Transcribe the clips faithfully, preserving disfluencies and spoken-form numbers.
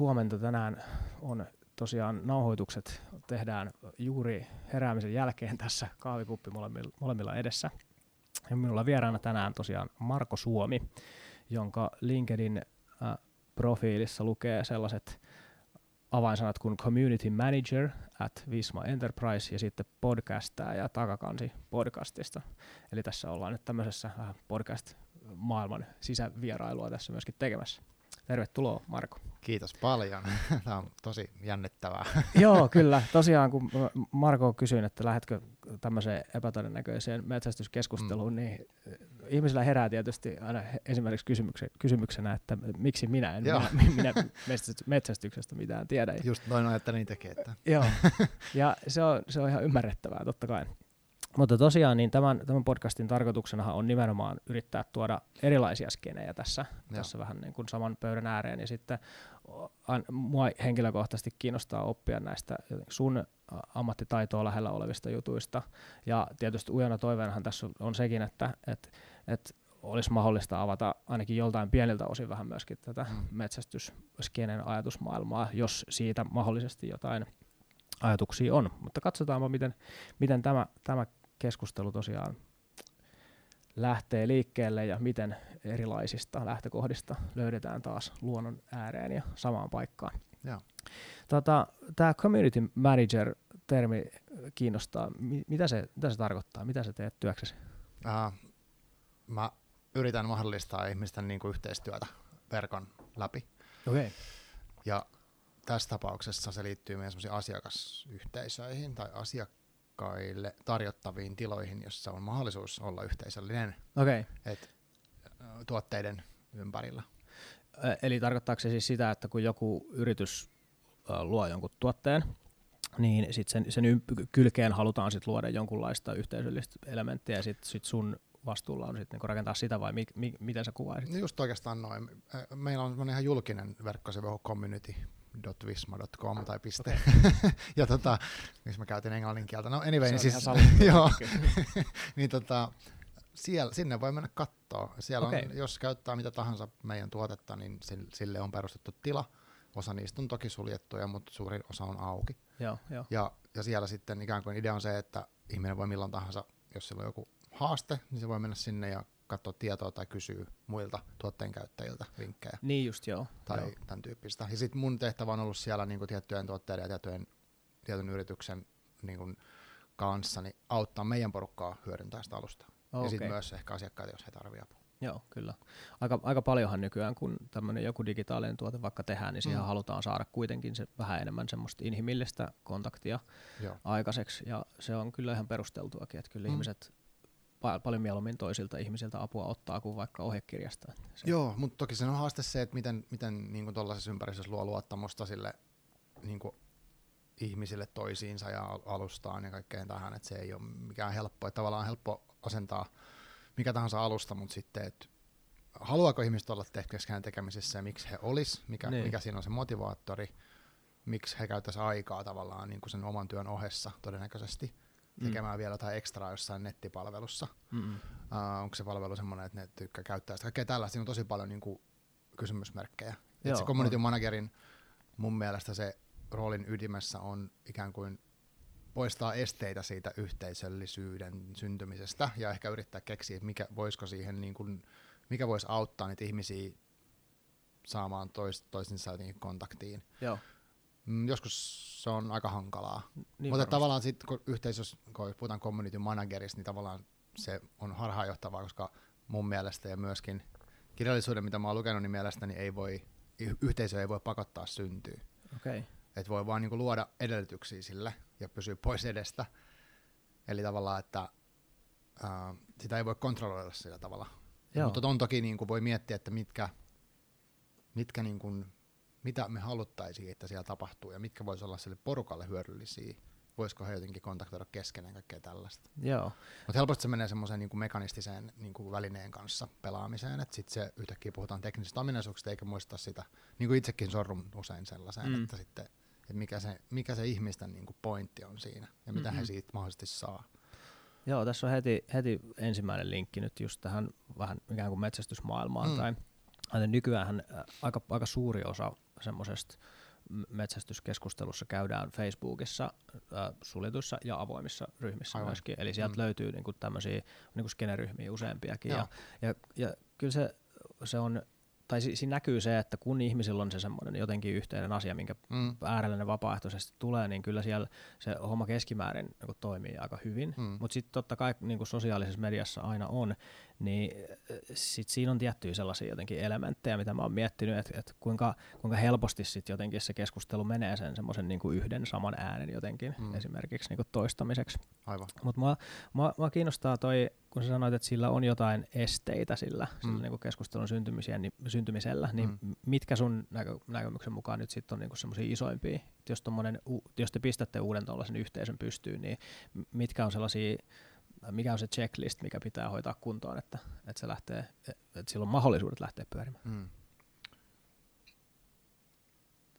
Huomenta tänään on tosiaan nauhoitukset, tehdään juuri heräämisen jälkeen tässä kahvikuppi molemmilla edessä. Ja minulla vieraana tänään tosiaan Marko Suomi, jonka LinkedIn äh, profiilissa lukee sellaiset avainsanat kuin Community Manager at Visma Enterprise ja sitten podcastaa ja Takakansi podcastista. Eli tässä ollaan nyt tämmöisessä äh, podcast-maailman sisävierailua tässä myöskin tekemässä. Tervetuloa, Marko. Kiitos paljon. Tämä on tosi jännittävää. Joo, kyllä. Tosiaan, kun Marko kysyin, että lähdetkö tämmöiseen epätodennäköiseen metsästyskeskusteluun, mm. niin ihmisillä herää tietysti aina esimerkiksi kysymyksenä, että miksi minä en minä, minä metsästyksestä mitään tiedä. Just noin ajattelin itsekin. Että. Joo, ja se on, se on ihan ymmärrettävää totta kai. Mutta tosiaan niin tämän, tämän podcastin tarkoituksenahan on nimenomaan yrittää tuoda erilaisia skenejä tässä, tässä vähän niin kuin saman pöydän ääreen. Ja sitten an, mua henkilökohtaisesti kiinnostaa oppia näistä sun ammattitaitoa lähellä olevista jutuista. Ja tietysti ujona toiveenahan tässä on sekin, että et, et olisi mahdollista avata ainakin joltain pieniltä osin vähän myöskin tätä mm. metsästysskenen ajatusmaailmaa, jos siitä mahdollisesti jotain ajatuksia on. Mutta katsotaanpa, miten, miten tämä... tämä keskustelu tosiaan lähtee liikkeelle ja miten erilaisista lähtökohdista löydetään taas luonnon ääreen ja samaan paikkaan. Tota, tämä community manager-termi kiinnostaa. Mitä se, mitä se tarkoittaa? Mitä sä teet työksesi? Äh, mä yritän mahdollistaa ihmisten niin kuin yhteistyötä verkon läpi. Okay. Ja tässä tapauksessa se liittyy meidän semmoisiin asiakasyhteisöihin tai asiakkaisiin. Tarjottaviin tiloihin, jossa on mahdollisuus olla yhteisöllinen okay. et, tuotteiden ympärillä. Eli tarkoittaako se siis sitä, että kun joku yritys luo jonkun tuotteen, niin sit sen, sen ymp- kylkeen halutaan sit luoda jonkunlaista yhteisöllistä elementtiä ja sitten sit sun vastuulla on sit niinku rakentaa sitä vai mi- mi- miten sä kuvaisit? Just oikeastaan noin. Meillä on ihan julkinen verkkosivu community. .visma piste com tai piste. Okay. ja tota, missä mä käytin englannin kieltä. No anyway, niin siis, joo, niin tota, siellä, sinne voi mennä katsoa. Siellä okay. on, jos käyttää mitä tahansa meidän tuotetta, niin sille on perustettu tila. Osa niistä on toki suljettuja, mutta suurin osa on auki. Joo, jo. ja, ja siellä sitten ikään kuin idea on se, että ihminen voi milloin tahansa, jos sillä on joku haaste, niin se voi mennä sinne ja katsoa tietoa tai kysyä muilta tuotteen käyttäjiltä vinkkejä. Niin just joo. Tai joo. tämän tyyppistä. Ja sitten mun tehtävä on ollut siellä niinku tiettyjen tuotteiden ja tiettyjen, tietyn yrityksen niinku kanssa niin auttaa meidän porukkaa hyödyntää sitä alustaa. Okay. Ja sitten myös ehkä asiakkaita, jos he tarvitsevat apua. Joo, kyllä. Aika, aika paljonhan nykyään, kun tämmöinen joku digitaalinen tuote vaikka tehdään, niin siihen mm. halutaan saada kuitenkin se vähän enemmän semmoista inhimillistä kontaktia joo. aikaiseksi. Ja se on kyllä ihan perusteltuakin, että kyllä mm. ihmiset paljon mieluummin toisilta ihmisiltä apua ottaa kuin vaikka ohjekirjasta. Se. Joo, mutta toki se on haaste se, että miten, miten niin kuin tuollaisessa ympäristössä luo luottamusta sille niin kuin ihmisille toisiinsa ja alustaan ja kaikkeen tähän, että se ei ole mikään helppo. Että tavallaan on helppo asentaa mikä tahansa alusta, mutta sitten, että haluaako ihmiset olla keskenään tekemisessä ja miksi he olis, mikä, niin. mikä siinä on se motivaattori, miksi he käyttäisivät aikaa tavallaan niin kuin sen oman työn ohessa todennäköisesti. tekemään mm. vielä jotain ekstraa jossain nettipalvelussa. Uh, onko se palvelu semmoinen, että ne tykkää käyttää sitä? Kaikkea tällaista. Siinä on tosi paljon niin kuin, kysymysmerkkejä. Joo, et se community managerin mun mielestä se roolin ydimessä on ikään kuin poistaa esteitä siitä yhteisöllisyyden syntymisestä ja ehkä yrittää keksiä, mikä voisiko siihen, niin kuin, mikä voisi auttaa niitä ihmisiä saamaan tois, toisinsa jotenkin kontaktiin. Joo. Joskus se on aika hankalaa, niin mutta tavallaan sitten kun yhteisössä, kun puhutaan community managerista, niin tavallaan se on harhaanjohtavaa, koska mun mielestä ja myöskin kirjallisuuden, mitä mä oon lukenut, niin mielestäni ei voi, yhteisö ei voi pakottaa syntyä. Okay. Että voi vaan niinku luoda edellytyksiä sille ja pysyä pois edestä. Eli tavallaan, että ää, sitä ei voi kontrolloida sillä tavalla. Joo. Mutta on toki niinku voi miettiä, että mitkä... mitkä niinku mitä me haluttaisiin, että siellä tapahtuu ja mitkä voisi olla sille porukalle hyödyllisiä. Voisiko he jotenkin kontaktoida keskenään kaikkea tällaista. Joo. Mutta helposti se menee semmoiseen niin kuin mekanistiseen niin kuin välineen kanssa pelaamiseen, että sitten se yhtäkkiä puhutaan teknisistä ominaisuuksista eikä muista sitä, niin kuin itsekin sorrun usein sellaiseen, mm. että, sitten, että mikä, se, mikä se ihmisten niin kuin pointti on siinä ja mitä mm-hmm. he siitä mahdollisesti saa. Joo, tässä on heti, heti ensimmäinen linkki nyt just tähän vähän ikään kuin metsästysmaailmaan. Mm. Tai, nykyäänhän aika, aika suuri osa semmoisesta metsästyskeskustelussa käydään Facebookissa äh, suljetuissa ja avoimissa ryhmissä. Aivan. Myöskin. Eli sieltä mm. löytyy niinku tämmöisiä niinku skeneryhmiä useampiakin. Ja, ja, ja kyllä se, se on, tai si, siinä näkyy se, että kun ihmisillä on se semmoinen jotenkin yhteinen asia, minkä mm. äärellä ne vapaaehtoisesti tulee, niin kyllä siellä se homma keskimäärin niinku toimii aika hyvin. Mm. Mutta sitten totta kai niinku sosiaalisessa mediassa aina on, niin sit siinä on tiettyjä sellaisia jotenkin elementtejä, mitä mä oon miettinyt, että et kuinka, kuinka helposti sit jotenkin se keskustelu menee sen semmoisen niinku yhden saman äänen jotenkin mm. esimerkiksi niinku toistamiseksi. Aivan. Mut mua, mua, mua kiinnostaa toi, kun sä sanoit, että sillä on jotain esteitä sillä, mm. sillä niinku keskustelun niin, syntymisellä, niin mm. mitkä sun näkö, näkemyksen mukaan nyt sit on niinku semmoisia isoimpia? Jos, jos te pistätte uuden tuollaisen yhteisön pystyyn, niin mitkä on sellaisia, mikä on se checklist, mikä pitää hoitaa kuntoon, että, että, se lähtee, että sillä on mahdollisuudet lähteä pyörimään? Mm.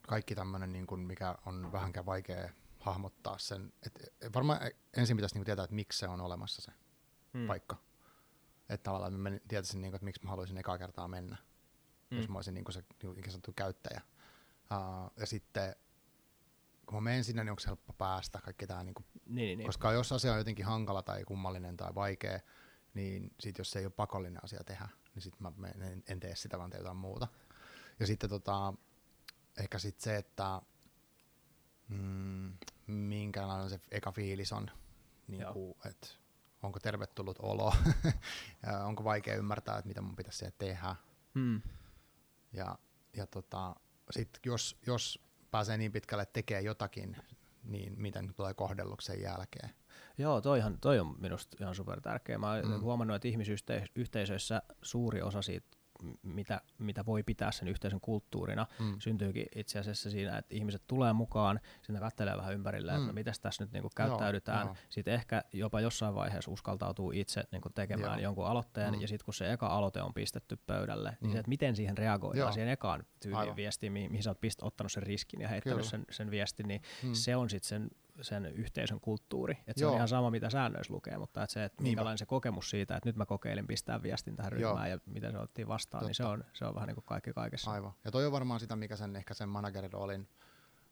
Kaikki tämmöinen, niin kuin mikä on vähänkään vaikea hahmottaa sen. Et varmaan ensin pitäisi niin kuin tietää, että miksi se on olemassa se mm. paikka. Että tavallaan mä tietäisin, niin kuin, että miksi mä haluaisin ekaa kertaa mennä, mm. jos mä olisin niin kuin se niin kuin sanottu käyttäjä. Uh, ja sitten kun mä menen sinne, niin onko se helppo päästä kaikki tää, niinku, niin, niin, koska niin. Jos asia on jotenkin hankala tai kummallinen tai vaikea, niin sit jos se ei ole pakollinen asia tehdä, niin sit mä en, en tee sitä, vaan teen jotain muuta. Ja sitten tota, ehkä sit se, että mm, minkälainen se eka fiilis on, niinku, että onko tervetullut olo, onko vaikea ymmärtää, että mitä mun pitäisi siellä tehdä. Hmm. Ja, ja tota, sit jos, jos pääsee niin pitkälle, että tekee jotakin, niin miten tulee kohdelluksi sen jälkeen. Joo, toihan, toi on minusta ihan super tärkeä. Mä oon mm. huomannut, että ihmisyhteisöissä suuri osa siitä, mitä, mitä voi pitää sen yhteisön kulttuurina, mm. syntyykin itse asiassa siinä, että ihmiset tulee mukaan, sitten katselee vähän ympärille, mm. että no, mitäs tässä nyt niinku käyttäydytään. Joo, jo. Sitten ehkä jopa jossain vaiheessa uskaltautuu itse niinku tekemään Joo. jonkun aloitteen, mm. ja sitten kun se eka aloite on pistetty pöydälle, mm. niin se, että miten siihen reagoidaan, Joo. siihen ekaan tyyliin viestiin, mihin, mihin sä oot pist, ottanut sen riskin ja heittänyt sen, sen viestin, niin mm. se on sitten sen sen yhteisön kulttuuri. Et se on ihan sama, mitä säännöissä lukee, mutta et se, että minkälainen se kokemus siitä, että nyt mä kokeilin pistää viestin tähän ryhmään ja miten se otettiin vastaan, Totta. niin se on, se on vähän niin kuin kaikki kaikessa. Aivan. Ja toi on varmaan sitä, mikä sen, ehkä sen managerin roolin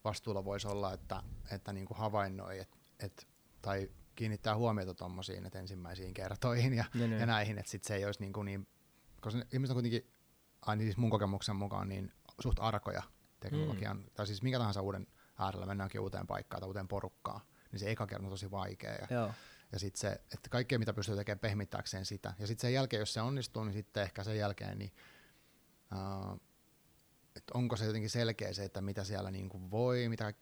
vastuulla voisi olla, että, että niin kuin havainnoi et, et, tai kiinnittää huomiota tuommoisiin ensimmäisiin kertoihin ja, ja, ja näihin, että sitten se ei olisi niin, kuin niin koska ihmiset on kuitenkin, aina siis mun kokemuksen mukaan, niin suht arkoja teknologian, mm. tai siis minkä tahansa uuden äärellä mennäänkin uuteen paikkaan tai uuteen porukkaan, niin se eka kerta on tosi vaikea. Ja, ja sitten se, että kaikkea mitä pystyy tekemään pehmittääkseen sitä. Ja sitten sen jälkeen, jos se onnistuu, niin sitten ehkä sen jälkeen, niin uh, että onko se jotenkin selkeä se, että mitä siellä niin kuin voi, mitä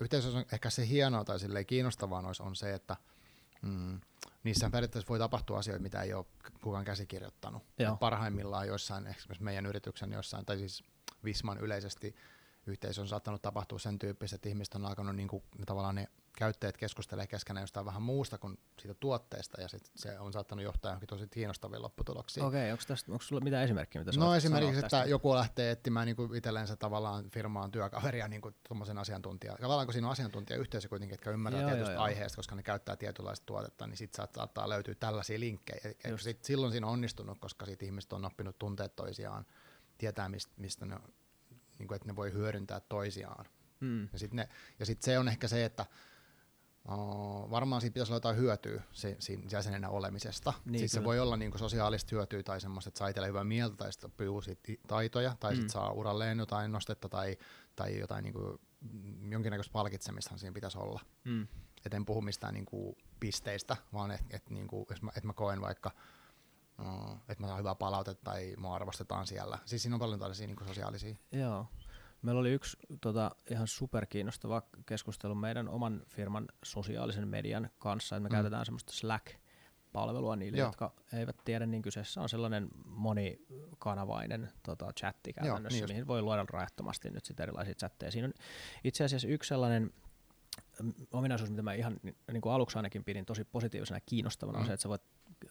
yhteisössä on ehkä se hienoa tai silleen kiinnostavaa noissa on se, että mm, niissä periaatteessa voi tapahtua asioita, mitä ei ole kukaan käsikirjoittanut. Parhaimmillaan joissain, esimerkiksi meidän yrityksen jossain, tai siis Visman yleisesti, yhteisö on saattanut tapahtua sen tyyppistä, että ihmiset on alkanut niin kuin, tavallaan ne käyttäjät keskustelemaan keskenään jostain vähän muusta kuin siitä tuotteesta, ja sit se on saattanut johtaa johonkin tosi kiinnostaviin lopputuloksiin. Okei, okay, onko sulla mitään esimerkkiä? Mitä no esimerkiksi, että tästä? Joku lähtee etsimään niin kuin itsellensä tavallaan firmaan työkaveria niin kuin tuommoisen asiantuntijan. Tavallaan kun siinä on asiantuntijayhteisö kuitenkin, jotka ymmärtää joo, tietystä joo, aiheesta, joo. koska ne käyttää tietynlaista tuotetta, niin sitten saattaa löytyä tällaisia linkkejä. Sit silloin siinä on onnistunut, koska siitä ihmiset on oppinut tunteet toisiaan, tietää mistä ne on. Niin kuin, että ne voi hyödyntää toisiaan. Mm. Ja sitten sit se on ehkä se, että o, varmaan siitä pitäisi olla jotain hyötyä se, siinä jäsenenä olemisesta. Niin, siis se voi olla niin kuin sosiaalista hyötyä tai semmoista, että saa itselle hyvää mieltä tai sitten oppii uusia taitoja tai mm. sitten saa uralleen jotain nostetta tai, tai jotain niin kuin, jonkinnäköistä palkitsemista siinä pitäisi olla. Mm. Et en puhu mistään niin kuin pisteistä, vaan että et, niin kuin, mä, et mä koen vaikka No, että mä saan hyvää palautetta tai mua arvostetaan siellä. Siis siinä on paljon tällaisia niin kuin sosiaalisia. Joo. Meillä oli yksi tota, ihan superkiinnostava keskustelu meidän oman firman sosiaalisen median kanssa, että me mm. käytetään semmoista Slack-palvelua niille, Joo. jotka eivät tiedä, niin kyseessä on sellainen monikanavainen tota, chatti käytännössä, Joo, niin mihin voi luoda rajattomasti nyt sit erilaisia chatteja. Siinä on itse asiassa yksi sellainen ominaisuus, mitä mä ihan niin kuin aluksi ainakin pidin tosi positiivisena ja kiinnostavana, mm. on se, että sä voit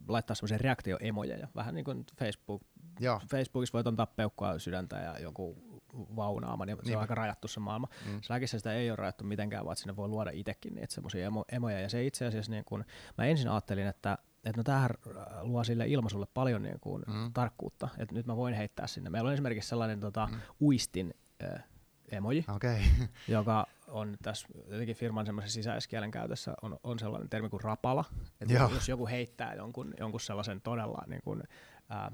laittaa semmoisia reaktioemoja, vähän niin kuin Facebook. Joo. Facebookissa voit antaa peukkua sydäntä ja joku vaunaaman, ja se niin. on aika rajattu se maailma. Mm. Slackissa sitä ei ole rajattu mitenkään, vaan sinne voi luoda itsekin niitä semmoisia emo- emoja, ja se itse asiassa niin kuin, mä ensin ajattelin, että että no tämähän luo sille ilmaisulle paljon niin kuin mm. tarkkuutta, että nyt mä voin heittää sinne. Meillä on esimerkiksi sellainen tota, mm. uistin emoji, okay. joka on tässä jotenkin firman semmoisen sisäiskielen käytössä on, on sellainen termi kuin rapala. Että jos joku heittää jonkun, jonkun sellaisen todella niin kuin, ää,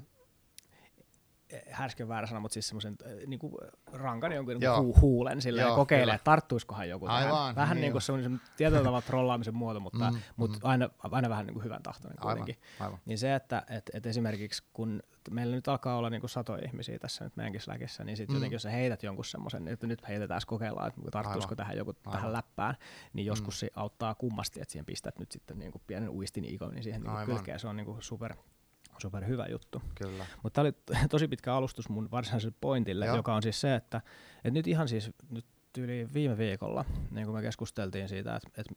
härskön väärä sana, mutta siis semmoisen niin kuin rankan jonkun hu- huulen silleen joo, kokeilee, että tarttuisikohan joku tähän. Aivan, vähän niin, niin kuin semmoisen tietyllä tavalla trollaamisen muoto, mutta, mm, mutta mm. Aina, aina vähän niin kuin hyvän tahtoinen kuitenkin. Aivan, aivan. Niin se, että et, et esimerkiksi kun meillä nyt alkaa olla niin kuin satoja ihmisiä tässä nyt meidänkin Slackissä, niin sitten mm. jotenkin jos sä heität jonkun semmoisen, että nyt heitetään kokeillaan, että tarttuisiko aivan, tähän joku aivan. tähän läppään, niin joskus mm. se auttaa kummasti, että siihen pistät nyt sitten niin kuin pienen uistin ikonin siihen niin kuin kylkeen, se on niin kuin super... super hyvä juttu. Kyllä. Mutta tämä oli tosi pitkä alustus mun varsinaiselle pointille, joo. joka on siis se, että et nyt ihan siis nyt yli viime viikolla, niin kuin me keskusteltiin siitä, että et,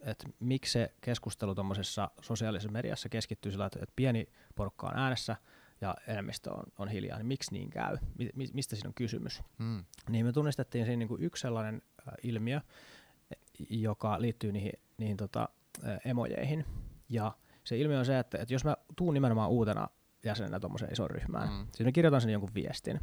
et miksi se keskustelu tuommoisessa sosiaalisessa mediassa keskittyy sillä, että et pieni porukka on äänessä ja enemmistö on, on hiljaa, niin miksi niin käy? Mi, mistä siinä on kysymys? Hmm. Niin me tunnistettiin siinä niinku yksi sellainen äh, ilmiö, joka liittyy niihin, niihin tota, äh, emojeihin ja se ilmiö on se, että, että jos mä tuun nimenomaan uutena jäsenenä tuommoiseen isoon ryhmään, mm. siis mä kirjoitan sinne jonkun viestin,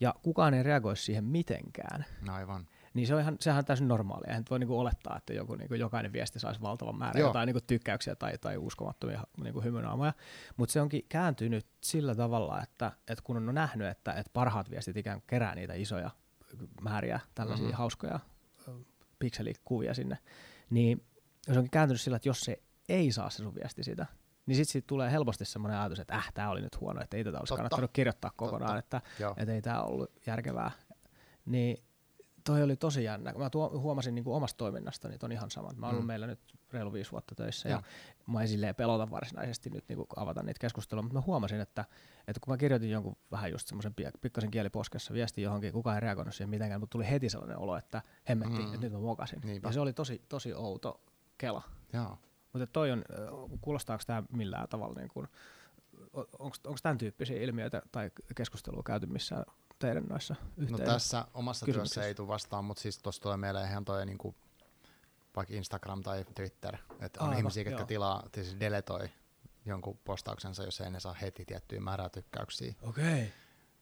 ja kukaan ei reagoi siihen mitenkään, aivan. niin se on ihan, sehän on täysin normaalia. Eihän voi niinku olettaa, että joku, niinku, jokainen viesti saisi valtavan määrän jotain niinku tykkäyksiä tai, tai uskomattomia niinku hymynaamoja, mutta se onkin kääntynyt sillä tavalla, että, että kun on nähnyt, että, että parhaat viestit ikään kuin kerää niitä isoja määriä, tällaisia mm-hmm. hauskoja pikselikuvia sinne, niin se onkin kääntynyt sillä, että jos se ei saa se sun viesti sitä, niin sit siitä tulee helposti semmoinen ajatus, että äh, tää oli nyt huono, että ei tätä olisi kannattanut kirjoittaa kokonaan, että, että ei tää ollut järkevää. Niin toi oli tosi jännä. Mä tuo, huomasin niin kuin omasta toiminnastani, että on ihan sama. Mä oon ollut mm. meillä nyt reilu viisi vuotta töissä, ja, ja mä en silleen pelota varsinaisesti nyt niin kuin avata niitä keskusteluja, mutta mä huomasin, että, että kun mä kirjoitin jonkun vähän just semmoisen pikkasen kieliposkessa viesti johonkin, kukaan ei reagoinut siihen mitenkään, mutta tuli heti sellainen olo, että hemmettiin, mm. että nyt mä mokasin. Niinpä. Ja se oli tosi, tosi outo kela. Jaa. Mutta toi on, kuulostaako tämä millään tavalla, niin kun, onko tämän tyyppisiä ilmiöitä tai keskustelua käyty missään teidän noissa yhteydessä? No tässä omassa työssä ei tule vastaan, mutta siis tuossa tulee meille ihan toi niinku, vaikka Instagram tai Twitter, että on ihmisiä, jotka tilaa, siis deletoi jonkun postauksensa, jos ei ne saa heti tiettyä määrää tykkäyksiä, okay.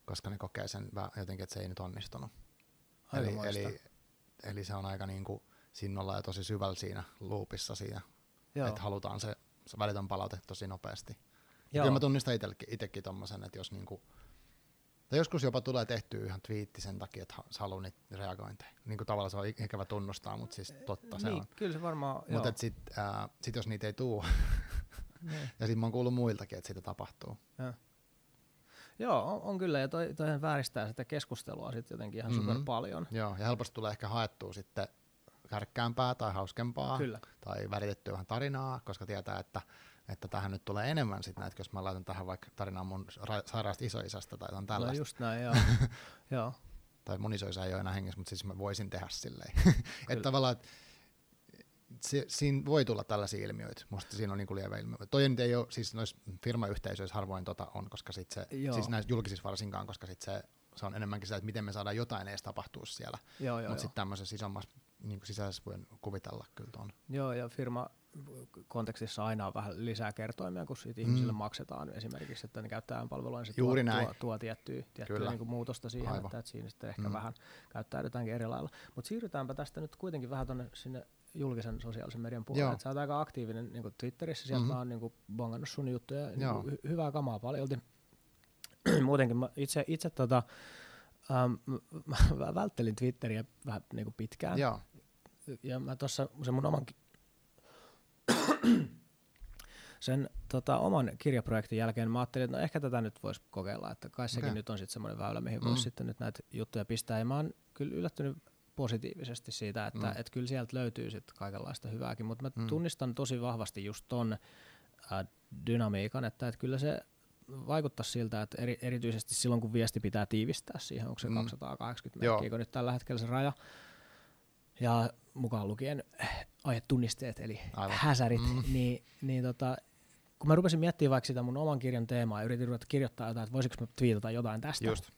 koska ne kokee sen jotenkin, että se ei nyt onnistunut. Eli, eli, eli se on aika niinku sinnolla ja tosi syvällä siinä loopissa siinä. Että halutaan se, se välitön palaute tosi nopeasti. Kyllä mä tunnistan itsekin tommosen, että jos niinku, tai joskus jopa tulee tehtyä ihan twiitti sen takia, että sä haluaa niitä reagointeja. Niinku tavallaan se on ikävä tunnustaa, mutta siis totta se niin, on. Kyllä se varmaan, mutta sit, äh, sit jos niitä ei tuu, ja sit mä oon kuullut muiltakin, että siitä tapahtuu. Ja. Joo, on, on kyllä, ja toi, toihan vääristää sitä keskustelua sit jotenkin ihan mm-hmm. super paljon. Joo, ja helposti tulee ehkä haettua sitten kärkkäämpää tai hauskempaa kyllä. tai väritettyä vähän tarinaa, koska tietää, että, että tähän nyt tulee enemmän sit näitä, jos mä laitan tähän vaikka tarinaa mun ra- sairaasta isoisästä tai jotain tällaista. No just näin, joo. joo. Tai mun isoisä ei ole enää hengissä, mutta siis mä voisin tehdä silleen. Että tavallaan, että si- siinä voi tulla tällaisia ilmiöitä, musta siinä on niinku lievä ilmiö. Toi nyt ei ole, siis noissa firmayhteisöissä harvoin tota on, koska sit se, joo. siis näissä julkisissa varsinkaan, koska sit se, se on enemmänkin sitä, että miten me saadaan jotain edes tapahtua siellä. Mutta sitten tämmöisessä isommassa niin kuin sisäisessä voin kuvitella kyllä tuon. Joo, ja firmakontekstissa aina on vähän lisää kertoimia, kun siitä mm. ihmisille maksetaan esimerkiksi, että ne käyttää palvelua, niin se tuo, tuo, tuo tiettyä, tiettyä niin kuin muutosta siihen, aivan. että et siinä sitten ehkä mm. vähän käyttää jotainkin eri lailla. Mutta siirrytäänpä tästä nyt kuitenkin vähän tonne sinne julkisen sosiaalisen median puolelle, että sä oot aika aktiivinen niin kuin Twitterissä, sieltä mm-hmm. mä oon niin kuin bongannut sun juttuja, niin kuin hy- hyvää kamaa paljolti. Muutenkin mä itse, itse tota, Um, mä välttelin Twitteriä vähän niinku pitkään. Joo. Ja mä tuossa sen mun oman, ki- sen, tota, oman kirjaprojektin jälkeen mä ajattelin, että no ehkä tätä nyt voisi kokeilla, että kai sekin okay. nyt on sitten semmoinen väylä, mihin mm. voisi sitten nyt näitä juttuja pistää. Ja mä oon kyllä yllättynyt positiivisesti siitä, että mm. et kyllä sieltä löytyy sit kaikenlaista hyvääkin, mutta mä mm. tunnistan tosi vahvasti just ton äh, dynamiikan, että et kyllä se vaikuttaa siltä, että eri, erityisesti silloin, kun viesti pitää tiivistää siihen, onko se mm. kaksisataakahdeksankymmentä merkkiä, kun nyt tällä hetkellä se raja, ja mukaan lukien aihetunnisteet, eli aivan. häsärit, mm. niin, niin tota, kun mä rupesin miettimään vaikka sitä mun oman kirjan teemaa, ja yritin ruveta kirjoittaa jotain, että voisiko mä twiitata jotain tästä, just.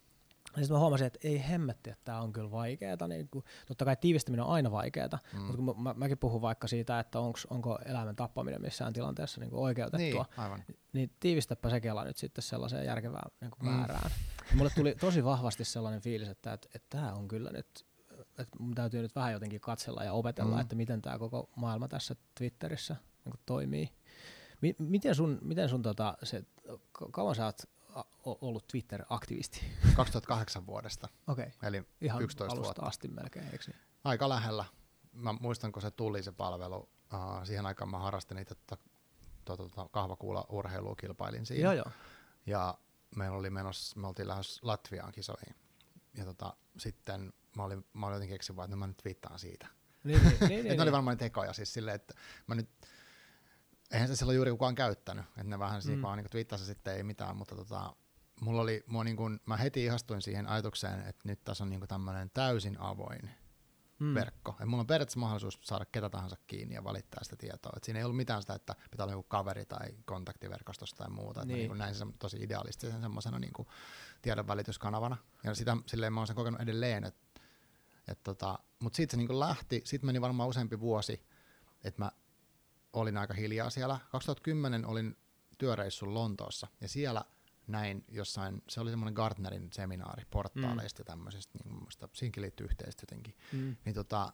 Ja sitten mä huomasin, että ei hemmetti, että tää on kyllä vaikeeta. Niin kun, totta kai tiivistäminen on aina vaikeeta, mm. mutta kun mä, mäkin puhun vaikka siitä, että onks, onko eläimen tappaminen missään tilanteessa niin oikeutettua, niin, niin tiivistäpä se kela nyt sitten sellaiseen järkevään niin mm. määrään. Mulle tuli tosi vahvasti sellainen fiilis, että et, et tää on kyllä nyt että mun täytyy nyt vähän jotenkin katsella ja opetella, mm. että miten tämä koko maailma tässä Twitterissä niin kuin toimii. Mi- miten sun, miten sun tota, se, kauan sä oot ollut Twitter-aktivisti? kaksituhattakahdeksan vuodesta, okay. Eli ihan yksitoista vuotta. Alusta asti melkein, eikö niin? Aika lähellä. Mä muistan, kun se tuli se palvelu. Uh, siihen aikaan mä harrastin itse tota, tota, kahvakuula-urheilua, kilpailin siinä. Joo, joo. Ja meillä oli menossa, me oltiin lähes Latviaan kisoihin. Ja tota, sitten mä olin, mä olin jotenkin eksin vaan, että mä nyt viittaan siitä. Niin, niin, niin, ne niin. Oli varmaan niitä ekoja siis silleen, että mä nyt, eihän se silloin juuri kukaan käyttänyt, että ne vähän siinä mm. vaan niin twiittasi sitten ei mitään, mutta tota, mulla oli, mulla niin kuin, mä heti ihastuin siihen ajatukseen, että nyt tässä on niin tämmöinen täysin avoin mm. verkko. Et mulla on periaatteessa mahdollisuus saada ketä tahansa kiinni ja valittaa sitä tietoa. Et siinä ei ollut mitään sitä, että pitää olla joku kaveri tai kontaktiverkostossa tai muuta. Et niin. Mä niin kuin näin sen tosi idealistisen semmoisena niin kuin tiedonvälityskanavana. Ja sitä silleen mä oon sen kokenut edelleen. Et, et tota, mut siitä se niin kuin lähti. Siitä meni varmaan useampi vuosi, että mä olin aika hiljaa siellä. kaksituhattakymmenen olin työreissun Lontoossa ja siellä näin jossain, se oli semmoinen Gartnerin seminaari portaaleista mm. ja tämmöisistä, niin musta siinkin liittyy yhteistä jotenkin. Mm. Niin tota,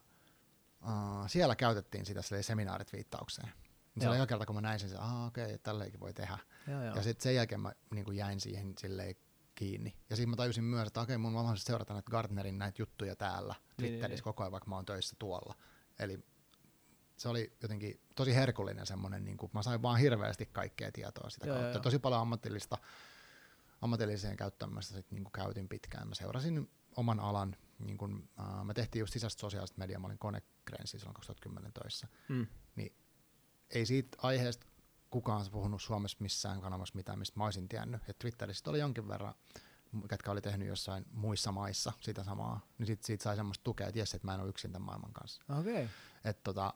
uh, siellä käytettiin sitä seminaarit viittaukseen. Niin siellä joka kerta kun mä näin sen, aah okei, okay, tälleenkin voi tehdä. Joo, ja sitten sen jälkeen mä niin kuin jäin siihen silleen kiinni. Ja sitten mä tajusin myös, että okei, okay, mun on mahdollista seurata näitä Gartnerin näitä juttuja täällä Twitterissä niin, koko ajan, vaikka mä oon töissä tuolla. Eli se oli jotenkin tosi herkullinen semmoinen, niin kuin mä sain vaan hirveästi kaikkea tietoa sitä joo, kautta. Jo. Tosi paljon ammatillista ammatilliseen käyttämästä sit niinku käytin pitkään. Mä seurasin oman alan, niinku, uh, mä tehtiin just sisäistä sosiaalista mediaa, mä olin Konekrenssiin silloin kaksituhattakymmenen töissä, mm. niin ei siitä aiheesta kukaan puhunut Suomessa missään kanavassa mitään, mistä mä olisin tiennyt. Et Twitterissä oli jonkin verran, ketkä oli tehnyt jossain muissa maissa sitä samaa, niin sit, siitä sai semmoista tukea, että jes, että mä en ole yksin tämän maailman kanssa. Okay. Et tota,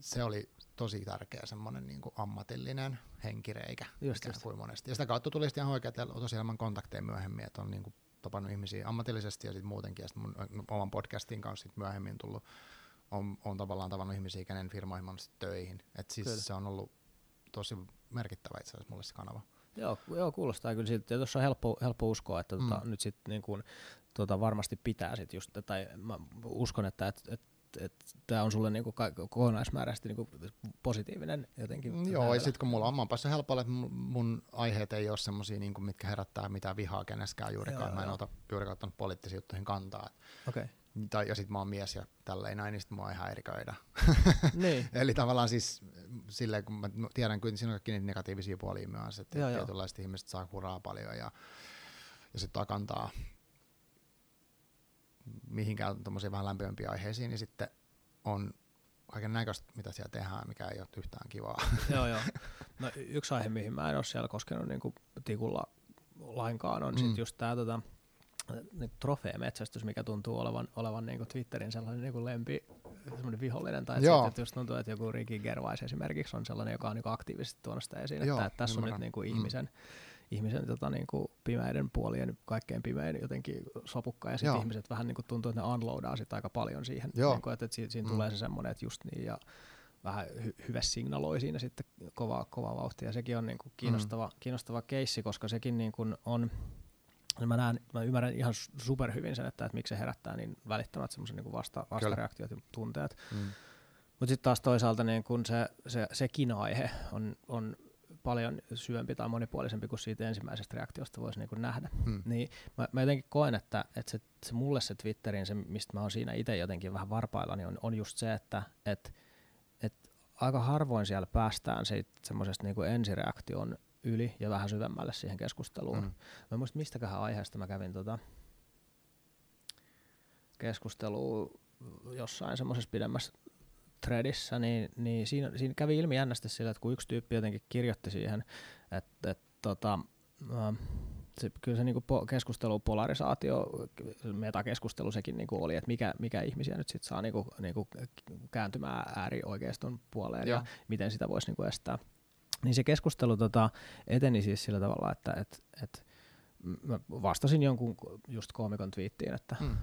se oli tosi tärkeä semmoinen niin kuin ammatillinen henkireikä ikään kuin monesti. Ja sitä kautta tuli sitten ihan oikein tosi elämän kontakteja myöhemmin, että on niin kuin tapannut ihmisiä ammatillisesti ja sitten muutenkin. Ja sit mun oman podcastin kanssa sit myöhemmin tullut, on, on tavallaan tavannut ihmisiä, kenen firmoihin on sitten töihin. Et siis kyllä. Se on ollut tosi merkittävä itse asiassa mulle se kanava. Joo, joo, kuulostaa kyllä siltä. Ja tuossa on helppo, helppo uskoa, että tota, mm. nyt sitten niin kuin, tota, varmasti pitää sitten just, tai mä uskon, että et, et, tämä on sulle niinku kokonaismääräisesti niinku positiivinen jotenkin. Joo, ja sitten kun mulla on oman päässä helpolla, että mun aiheet ei ole semmosia, niinku, mitkä herättää mitään vihaa keneskään juurikaan. Joo, mä en ota juurikaan ottanut poliittisiin juttuihin kantaa. Okay. Tai, ja sit mä oon mies ja tälleen näin, niin sit mua ei häiriköidä. Niin. Eli tavallaan siis silleen, kun mä tiedän, kyllä siinä on kaikki niitä negatiivisia puolia myös, että joo, tietynlaiset jo. Ihmiset saa kuraa paljon ja, ja sit tää kantaa mihinkään tommosia vähän lämpimämpiä aiheisiin, niin sitten on kaiken näköistä, mitä siellä tehdään, mikä ei ole yhtään kivaa. Joo, joo. No, yksi aihe, mihin mä en ole siellä koskenut niin kuin tikulla lainkaan, on mm. sit just tää tota, niin trofeemetsästys, mikä tuntuu olevan, olevan niin kuin Twitterin sellainen niin kuin lempi semmoinen vihollinen, tai että, että just tuntuu, että joku Ricky Gervais esimerkiksi on sellainen, joka on niin kuin aktiivisesti tuonut sitä esiin, joo, että, että tässä on nyt niin kuin ihmisen mm. ihmisen tota, niin kuin pimeiden puolien, kaikkein pimein jotenkin sopukka, ja sitten ihmiset vähän niin kuin tuntuu, että ne unloadaa sit aika paljon siihen, niin kuin, että, että siinä mm. tulee se semmoinen, että just niin, ja vähän hy- hyvä signaloi siinä sitten kovaa, kovaa vauhtia, ja sekin on niin kuin kiinnostava, mm. kiinnostava keissi, koska sekin niin kuin on, mä, näen, mä ymmärrän ihan superhyvin sen, että, että miksi se herättää niin välittävät semmoisen niin kuin vasta, vastareaktiot ja tunteet, mm. mutta sitten taas toisaalta niin kuin se, se, sekin aihe on, on paljon syvempi tai monipuolisempi kuin siitä ensimmäisestä reaktiosta voisi niin kuin nähdä. Hmm. Niin mä, mä jotenkin koen, että, että se, se mulle se Twitterin, se mistä mä oon siinä itse jotenkin vähän varpailla, niin on, on just se, että et, et aika harvoin siellä päästään siitä semmoisesta niin kuin ensireaktion yli ja vähän syvemmälle siihen keskusteluun. Hmm. Mä en muista mistäköhän aiheesta mä kävin tota keskustelua jossain semmoisessa pidemmässä threadissä, niin, niin siinä, siinä kävi ilmi jännästi sillä, että kun yksi tyyppi jotenkin kirjoitti siihen, että et, tota, se, kyllä se niinku keskustelu, polarisaatio, metakeskustelu sekin niinku oli, että mikä, mikä ihmisiä nyt sit saa niinku, niinku kääntymään äärioikeiston puoleen ja, ja miten sitä voisi niinku estää. Niin se keskustelu tota, eteni siis sillä tavalla, että et, et, mä vastasin jonkun just koomikon twiittiin, että mm.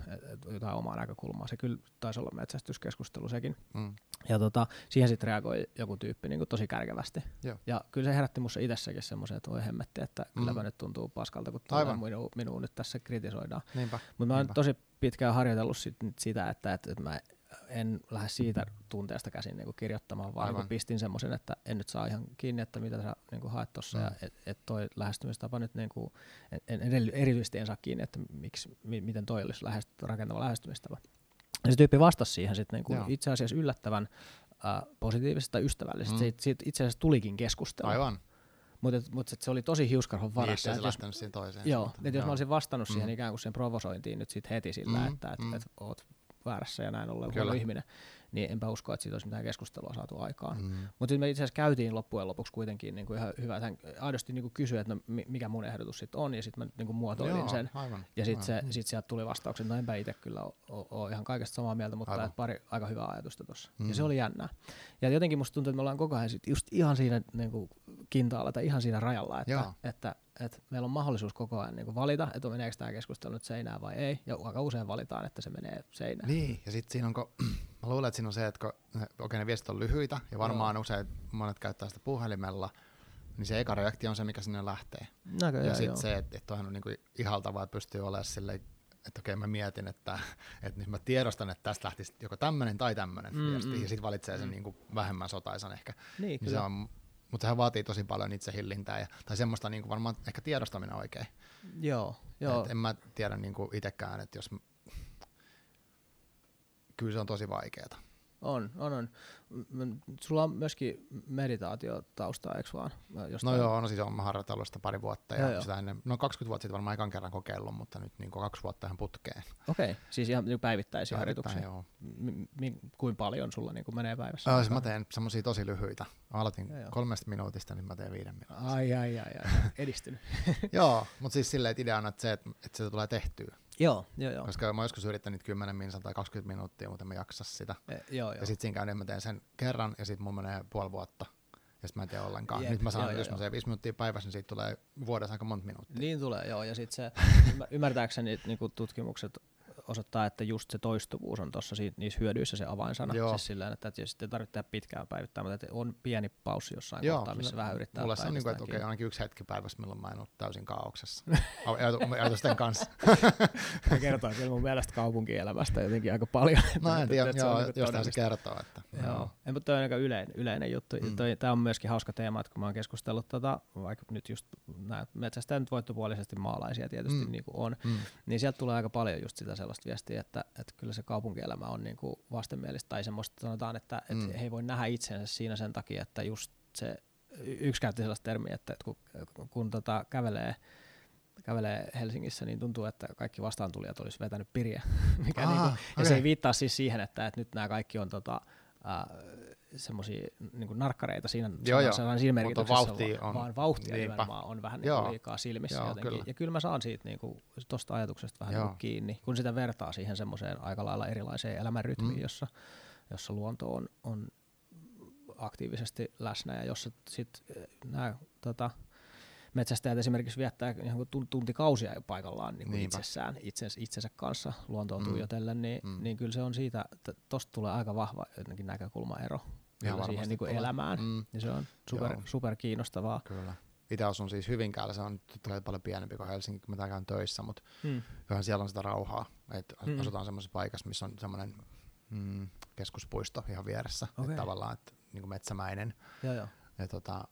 jotain omaa näkökulmaa. Se kyllä taisi olla metsästyskeskustelu sekin. Mm. Ja tota, siihen sitten reagoi joku tyyppi niin kuin tosi kärkevästi. Joo. Ja kyllä se herätti musta itsessäkin semmoisen, että oi hemmetti, että mm. kylläpä nyt tuntuu paskalta, kun minu, minua nyt tässä kritisoidaan. Mutta mä oon tosi pitkään harjoitellut sit, sitä, että, että, että mä en lähde siitä tunteesta käsin niin kuin kirjoittamaan, vaan niin pistin semmoisen, että en nyt saa ihan kiinni, että mitä sä niin kuin haet tuossa. Mm. Että et toi lähestymistapa nyt, niin kuin, en, en, erityisesti en saa kiinni, että miksi, mi, miten toi olisi lähesty, rakentava lähestymistapa. Ja se tyyppi vastasi siihen sit, niin kuin itse asiassa yllättävän äh, positiivisesti tai ystävällisesti. Mm. Siitä, siitä itse asiassa tulikin keskustelu. Aivan. Mutta mut se oli tosi hiuskarhon varassa. Niin, lähtenyt siihen toiseen. Joo, että jos mä olisin vastannut mm. siihen ikään kuin sen provosointiin nyt sit heti sillä, mm. että et, mm. et, et, oot väärässä ja näin ollen huono ihminen, niin enpä usko, että siitä olisi mitään keskustelua saatu aikaan. Mm. Mutta sitten me itse asiassa käytiin loppujen lopuksi kuitenkin niinku ihan hyvä, että hän aidosti niinku kysyi, että no, mikä mun ehdotus sitten on, ja sitten mä niinku muotoilin Joo, sen, aivan, ja sitten sit sieltä tuli vastaukset, että no enpä itse kyllä ole ihan kaikesta samaa mieltä, mutta pari aika hyvää ajatusta tuossa. Mm. Ja se oli jännää. Ja jotenkin musta tuntuu, että me ollaan koko ajan sit just ihan siinä niinku kintaalla tai ihan siinä rajalla, että, että et meillä on mahdollisuus koko ajan niinku valita, että meneekö tämä keskustelu nyt seinään vai ei, ja aika usein valitaan, että se menee seinään. Niin, ja sitten siinä onko, mä luulen, että siinä on se, että okei okay, ne viestit on lyhyitä, ja varmaan joo. usein monet käyttää sitä puhelimella, niin se eka reaktio on se, mikä sinne lähtee. Näköjään, ja sitten se, että et toihan on niinku ihaltavaa, että pystyy olemaan silleen, että okei okay, mä mietin, että et nyt mä tiedostan, että tästä lähtisi joko tämmöinen tai tämmöinen mm, viesti, mm, ja sitten valitsee sen mm. niinku vähemmän sotaisan ehkä. Niin, niin se on, mutta sehän vaatii tosi paljon itsehillintää ja, tai semmoista niinku varmaan ehkä tiedostaminen oikein. Joo, joo. Et en mä tiedä niinku itsekään, että jos... Kyllä se on tosi vaikeeta. On, on, on. Sulla on myöskin meditaatiotaustaa, eikö vaan? Jostain... No joo, no siis on, mä harjoitellut sitä pari vuotta. Ja ja sitä ennen, no kaksikymmentä vuotta sitten varmaan ekan kerran kokeillut, mutta nyt niin kuin kaksi vuotta ihan putkeen. Okei, okay. Siis ihan päivittäisiä harjoituksia. Joo. M- m- Kuinka paljon sulla niin kuin menee päivässä? Öö, mä teen semmosia tosi lyhyitä. Mä aloitin joo, kolmesta minuutista, niin mä teen viiden minuutista. Ai, ai, ai, ai. Edistynyt. Joo, mutta siis silleen, että idea on, että se, että se tulee tehtyä. Joo, joo, joo. Koska mä joskus yrittänyt niitä kymmenen minuuttia tai kaksikymmentä minuuttia, mutta mä jaksa sitä. E, joo, joo. Ja sit siinä käyn, mä teen sen kerran ja sit mun menee puoli vuotta ja sit mä en tee ollenkaan. Jep, nyt mä sanon, jos mä teen viisi minuuttia päivässä, niin siitä tulee vuodessa aika monta minuuttia. Niin tulee, joo. Ja sit se, ymmärtääkseni niinku tutkimukset osoittaa, että just se toistuvuus on tuossa niissä hyödyissä se avainsana. Joo. Siis sillä, että sitten ei tarvitse pitkään päivittää, mutta on pieni paussi jossain joo, kohtaa, missä se, vähän yrittää. Mulla se on niin kuin, että okei, okay, ainakin yksi hetki päivässä, milloin mä en ole täysin kaauksessa. Ajatusten kanssa. Mä kertoo kyllä mun mielestä kaupunkielämästä jotenkin aika paljon. No en tiedä, jostain se kertoo. Että, joo. Joo. En, mutta toi on aika yleinen, yleinen juttu. Mm. Tämä on myöskin hauska teema, että kun mä oon keskustellut tota, vaikka nyt just nämä metsästäjät nyt voittopuolisesti maalaisia tietysti mm. niin kuin on, mm. niin sieltä tulee aika paljon just sitä sellaista viestiä, että, että kyllä se kaupunkielämä on niin kuin vastenmielistä tai semmoista sanotaan, että, että mm. he ei voi nähdä itsensä siinä sen takia, että just se, yksi käytti sellaista termiä, että, että kun, kun tota kävelee, kävelee Helsingissä, niin tuntuu, että kaikki vastaantulijat olisi vetänyt piriä. Mikä Aa, niin kuin, ja okay. se ei viittaa siis siihen, että, että nyt nämä kaikki on tota, äh, semmoisia niin narkkareita siinä, joo, joo. siinä merkityksessä, vauhtia on, vaan vauhtia nimenomaan on vähän niin liikaa silmissä joo, jotenkin. Kyllä. Ja kyllä mä saan siitä niin kuin, tosta ajatuksesta vähän niin kiinni, kun sitä vertaa siihen semmoiseen aika lailla erilaiseen elämänrytmiin, mm. jossa, jossa luonto on, on aktiivisesti läsnä ja jossa sit nämä tota, metsästäjät esimerkiksi viettää tuntikausia paikallaan niin kuin itsessään, itsensä, itsensä kanssa luontoon tuijotellen, mm. niin, mm. niin kyllä se on siitä, että tosta tulee aika vahva jotenkin näkökulmaero siihen niin elämään, mm. niin se on super, super kiinnostavaa. Kyllä. Itse asun siis Hyvinkäällä, se on totta paljon pienempi kuin Helsinki, kun mä käyn töissä, mutta mm. siellä on sitä rauhaa, että mm. asutaan semmoisessa paikassa, missä on semmoinen mm, keskuspuisto ihan vieressä, okay. että tavallaan että, niin kuin metsämäinen. Joo, joo. Ja, tota,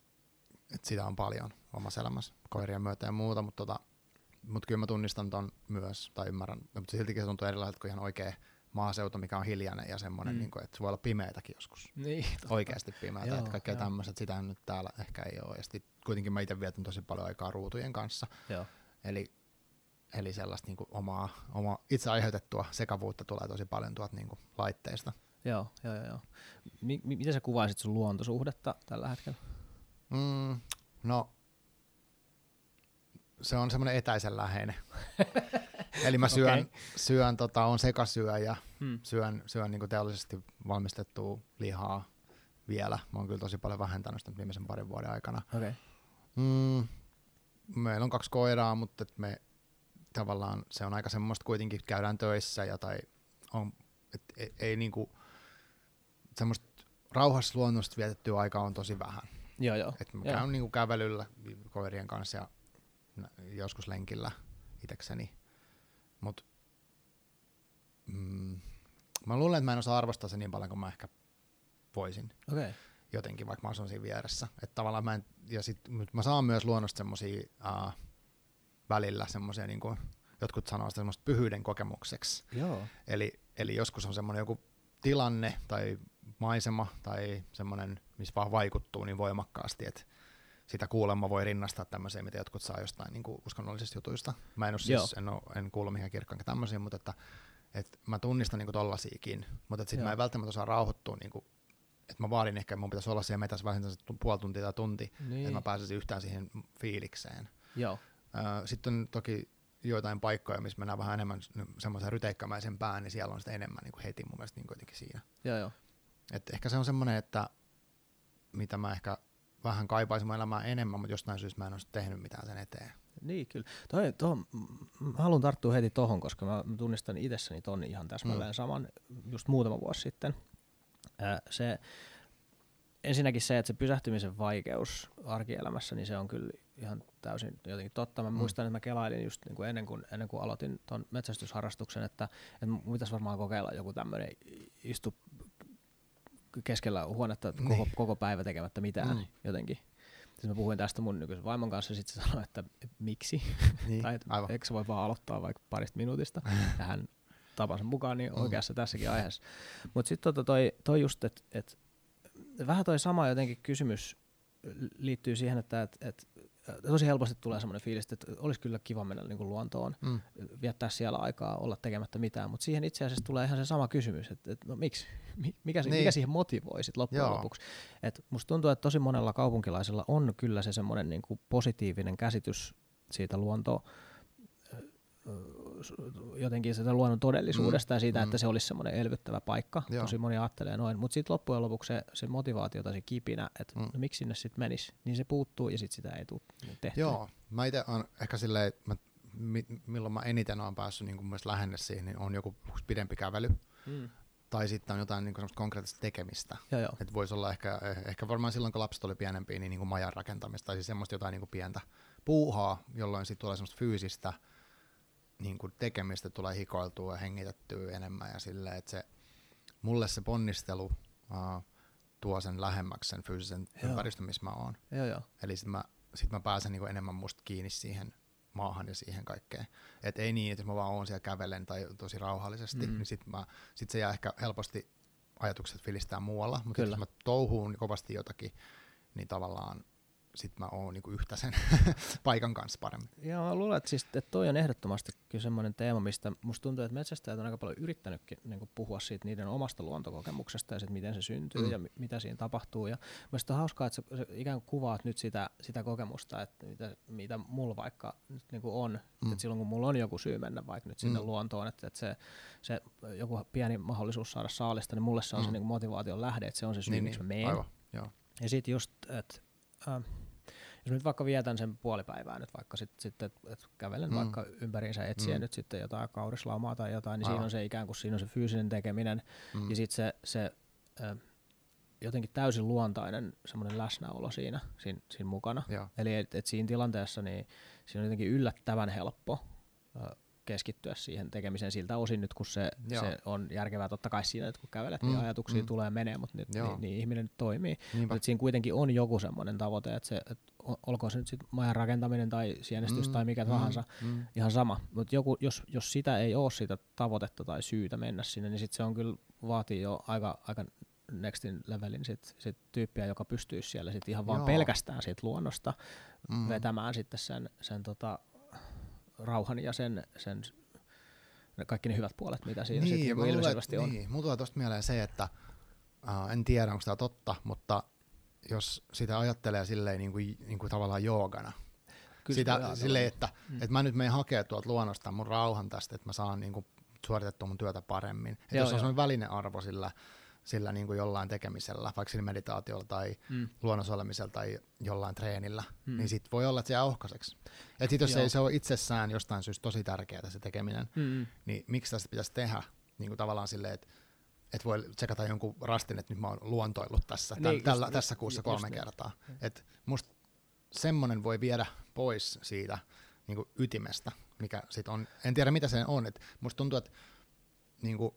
että sitä on paljon omassa elämässä, koirien myötä ja muuta, mutta tota, mut kyllä mä tunnistan ton myös, tai ymmärrän, mutta siltikin se tuntuu erilaiset kuin ihan oikea maaseutu, mikä on hiljainen ja semmoinen, mm. niin että se voi olla pimeätäkin joskus, niin, oikeasti pimeätä, joo, että kaikkea tämmöiset, sitä nyt täällä ehkä ei ole, ja sitten kuitenkin mä itse vietän tosi paljon aikaa ruutujen kanssa, eli, eli sellaista niin kuin omaa, omaa itse aiheutettua sekavuutta tulee tosi paljon tuolta niin kuin laitteista. Joo, joo, joo. M- miten sä kuvaisit sun luontosuhdetta tällä hetkellä? Mm, no, se on semmoinen etäisen läheinen. Eli mä syön, okay. syön tota, on sekasyöjä, hmm. syön, syön niinku teollisesti valmistettua lihaa vielä. Mä oon kyllä tosi paljon vähentänyt sitä viimeisen parin vuoden aikana. Okay. Mm, meillä on kaksi koiraa, mutta me tavallaan se on aika semmoista kuitenkin, käydään töissä ja tai on, et, ei, ei niinku semmoista rauhassa luonnosta vietettyä aikaa on tosi vähän. Joo, joo. Et mä käyn niinku kävelyllä koirien kanssa ja joskus lenkillä itsekseni, mut mm, mä luulen, että mä en osaa arvostaa se niin paljon kuin mä ehkä voisin. Okay. Jotenkin, vaikka mä asun siinä vieressä. Et tavallaan mä en, ja sit mä saan myös luonnosta semmosia äh, välillä semmosia, niin kuin jotkut sanoo sitä semmoista pyhyyden kokemukseksi. Joo. Eli, eli joskus on semmoinen joku tilanne tai maisema tai semmoinen, missä vaan vaikuttuu niin voimakkaasti, että sitä kuulemma voi rinnastaa tämmöiseen, mitä jotkut saa jostain niin kuin uskonnollisista jutuista. Mä en ole siis, en, ole, en kuulu mihin kirkkaan tämmöisiin, mutta että et mä tunnistan niinku tollasiikin, mutta sit Joo. mä en välttämättä osaa rauhoittua, niinku, että mä vaadin ehkä, että mun pitäisi olla siellä metässä vähintään puoli tuntia tai tunti, niin. että mä pääsisin yhtään siihen fiilikseen. Joo. Sitten on toki joitain paikkoja, missä mennään vähän enemmän semmoisen ryteikkämäisen pään, niin siellä on sitä enemmän niinku heti mun mielestä niinku jotenkin siinä. Joo, jo. Et ehkä se on semmoinen, että mitä mä ehkä vähän kaipaisin mun elämää enemmän, mutta jostain syystä mä en ole tehnyt mitään sen eteen. Niin, kyllä. Toi, tohon, haluan tarttua heti tohon, koska mä tunnistan itsessäni ton ihan täsmälleen mm. saman just muutama vuosi sitten. Se, ensinnäkin se, että se pysähtymisen vaikeus arkielämässä, niin se on kyllä ihan täysin jotenkin totta. Mä mm. muistan, että mä kelailin just niin kuin ennen, kuin, ennen kuin aloitin ton metsästysharrastuksen, että, että mun pitäisi varmaan kokeilla joku tämmöinen istu keskellä huonetta niin. koko, koko päivä tekemättä mitään mm. jotenkin. Sitten mä puhuin tästä mun nykyisen vaimon kanssa ja sitten se sanoi, että miksi? Niin, tai eikö se voi vaan aloittaa vaikka parista minuutista? Ja hän tapansa mukaan niin oikeassa mm. tässäkin aiheessa. Mutta sitten tota toi, toi just, että et, vähän toi sama jotenkin kysymys liittyy siihen, että et, et, tosi helposti tulee semmoinen fiilis, että olisi kyllä kiva mennä niinku luontoon, mm. viettää siellä aikaa, olla tekemättä mitään, mutta siihen itse asiassa tulee ihan se sama kysymys, että et, no miksi? Mikä, se, niin. mikä siihen motivoi sit loppujen Joo. lopuksi? Et musta tuntuu, että tosi monella kaupunkilaisella on kyllä se semmoinen niinku positiivinen käsitys siitä luontoa, jotenkin sitä luonnon todellisuudesta mm. ja siitä, mm. että se olisi semmoinen elvyttävä paikka. Joo. Tosi moni ajattelee noin, mutta sitten loppujen lopuksi se, se motivaatio tai se kipinä, että mm. no, miksi sinne sitten menisi, niin se puuttuu ja sitten sitä ei tule tehtyä. Joo, mä itse olen ehkä silleen, mä, mi, milloin mä eniten olen päässyt niin mun mielestä lähelle siihen, niin on joku pidempi kävely mm. tai sitten on jotain niin semmoista konkreettista tekemistä. Että voisi olla ehkä, ehkä varmaan silloin, kun lapset oli pienempiä, niin, niin kuin majan rakentamista tai siis semmoista jotain niin kuin pientä puuhaa, jolloin sitten tulee semmoista fyysistä niin kuin tekemistä, tulee hikoiltua ja hengitettyä enemmän ja sillä, että se, mulle se ponnistelu uh, tuo sen lähemmäksi sen fyysisen joo. ympäristön, missä mä oon. Joo, joo. Eli sit mä, sit mä pääsen niin kuin enemmän musta kiinni siihen maahan ja siihen kaikkeen. Et ei niin, että jos mä vaan oon siellä kävelen tai tosi rauhallisesti, mm. niin sit, mä, sit se jää ehkä helposti ajatukset filistää muualla, mutta jos mä touhuun kovasti jotakin, niin tavallaan sitten mä oon niinku yhtä sen paikan kanssa paremmin. Joo, mä luulen, että, siis, että toi on ehdottomasti kyllä semmoinen teema, mistä musta tuntuu, että metsästäjät on aika paljon yrittänytkin niinku puhua siitä niiden omasta luontokokemuksesta ja sit miten se syntyy mm. ja mi- mitä siinä tapahtuu. Ja mielestäni on hauskaa, että sä ikään kuin kuvaat nyt sitä, sitä kokemusta, että mitä, mitä mulla vaikka nyt niinku on, mm. että silloin kun mulla on joku syy mennä vaikka nyt sinne mm. luontoon, että, että se, se joku pieni mahdollisuus saada saalista, niin mulle se on mm. se niinku motivaation lähde, että se on se syy, niin, miksi mä meen. Aivan, joo. Ja sit just, että äh, jos nyt vaikka vietän sen puolipäivää nyt vaikka sitten, sit, että et kävelen mm. vaikka ympäriinsä etsiä mm. nyt sitten jotain kaurislaumaa tai jotain, niin Aa. siinä on se ikään kuin siinä on se fyysinen tekeminen mm. ja sitten se, se ö, jotenkin täysin luontainen semmoinen läsnäolo siinä, siinä, siinä mukana. Joo. Eli et, et siinä tilanteessa niin siinä on jotenkin yllättävän helppo ö, keskittyä siihen tekemiseen siltä osin nyt, kun se, se on järkevää totta kai siinä, että kun kävelet, mm, niin ajatuksia mm. tulee menee, mutta nyt, niin, niin ihminen nyt toimii. Niinpä. Mutta siinä kuitenkin on joku semmoinen tavoite, että se, et olkoon se nyt sitten majan rakentaminen tai sienestys mm, tai mikä mm, tahansa, mm. ihan sama. Mutta jos, jos sitä ei ole sitä tavoitetta tai syytä mennä sinne, niin sitten se on kyllä vaatii jo aika, aika nextin levelin sit, sit tyyppiä, joka pystyisi siellä sit ihan vaan Joo. pelkästään siitä luonnosta mm. vetämään sitten sen, sen tota, rauhan ja sen, sen kaikki ne hyvät puolet, mitä siinä niin, sitten niin ilmiselvästi on. Niin, mulla tulee tosta mieleen se, että äh, en tiedä onko tämä totta, mutta jos sitä ajattelee silleen niin kuin, niin kuin tavallaan joogana, sitä, silleen, että mm. et mä nyt menen hakea tuolta luonnosta mun rauhan tästä, että mä saan niin kuin suoritettua mun työtä paremmin. Että jos on sellainen välinearvo sillä, sillä niin kuin jollain tekemisellä, vaikka sillä meditaatiolla tai mm. luonnossa olemisella tai jollain treenillä, mm. niin sit voi olla, että se jää ohkaiseksi. Et sit jos Joo. ei se ole itsessään jostain syystä tosi tärkeää se tekeminen, mm. niin miksi tästä pitäisi tehdä niin kuin tavallaan silleen, että et voi tsekata jonkun rastin, että nyt mä oon luontoillut tässä, niin, tämän, tällä, just, tässä kuussa kolme niin. kertaa. Et musta semmonen voi viedä pois siitä niin kuin ytimestä, mikä sit on, en tiedä mitä se on, että musta tuntuu, että niin kuin,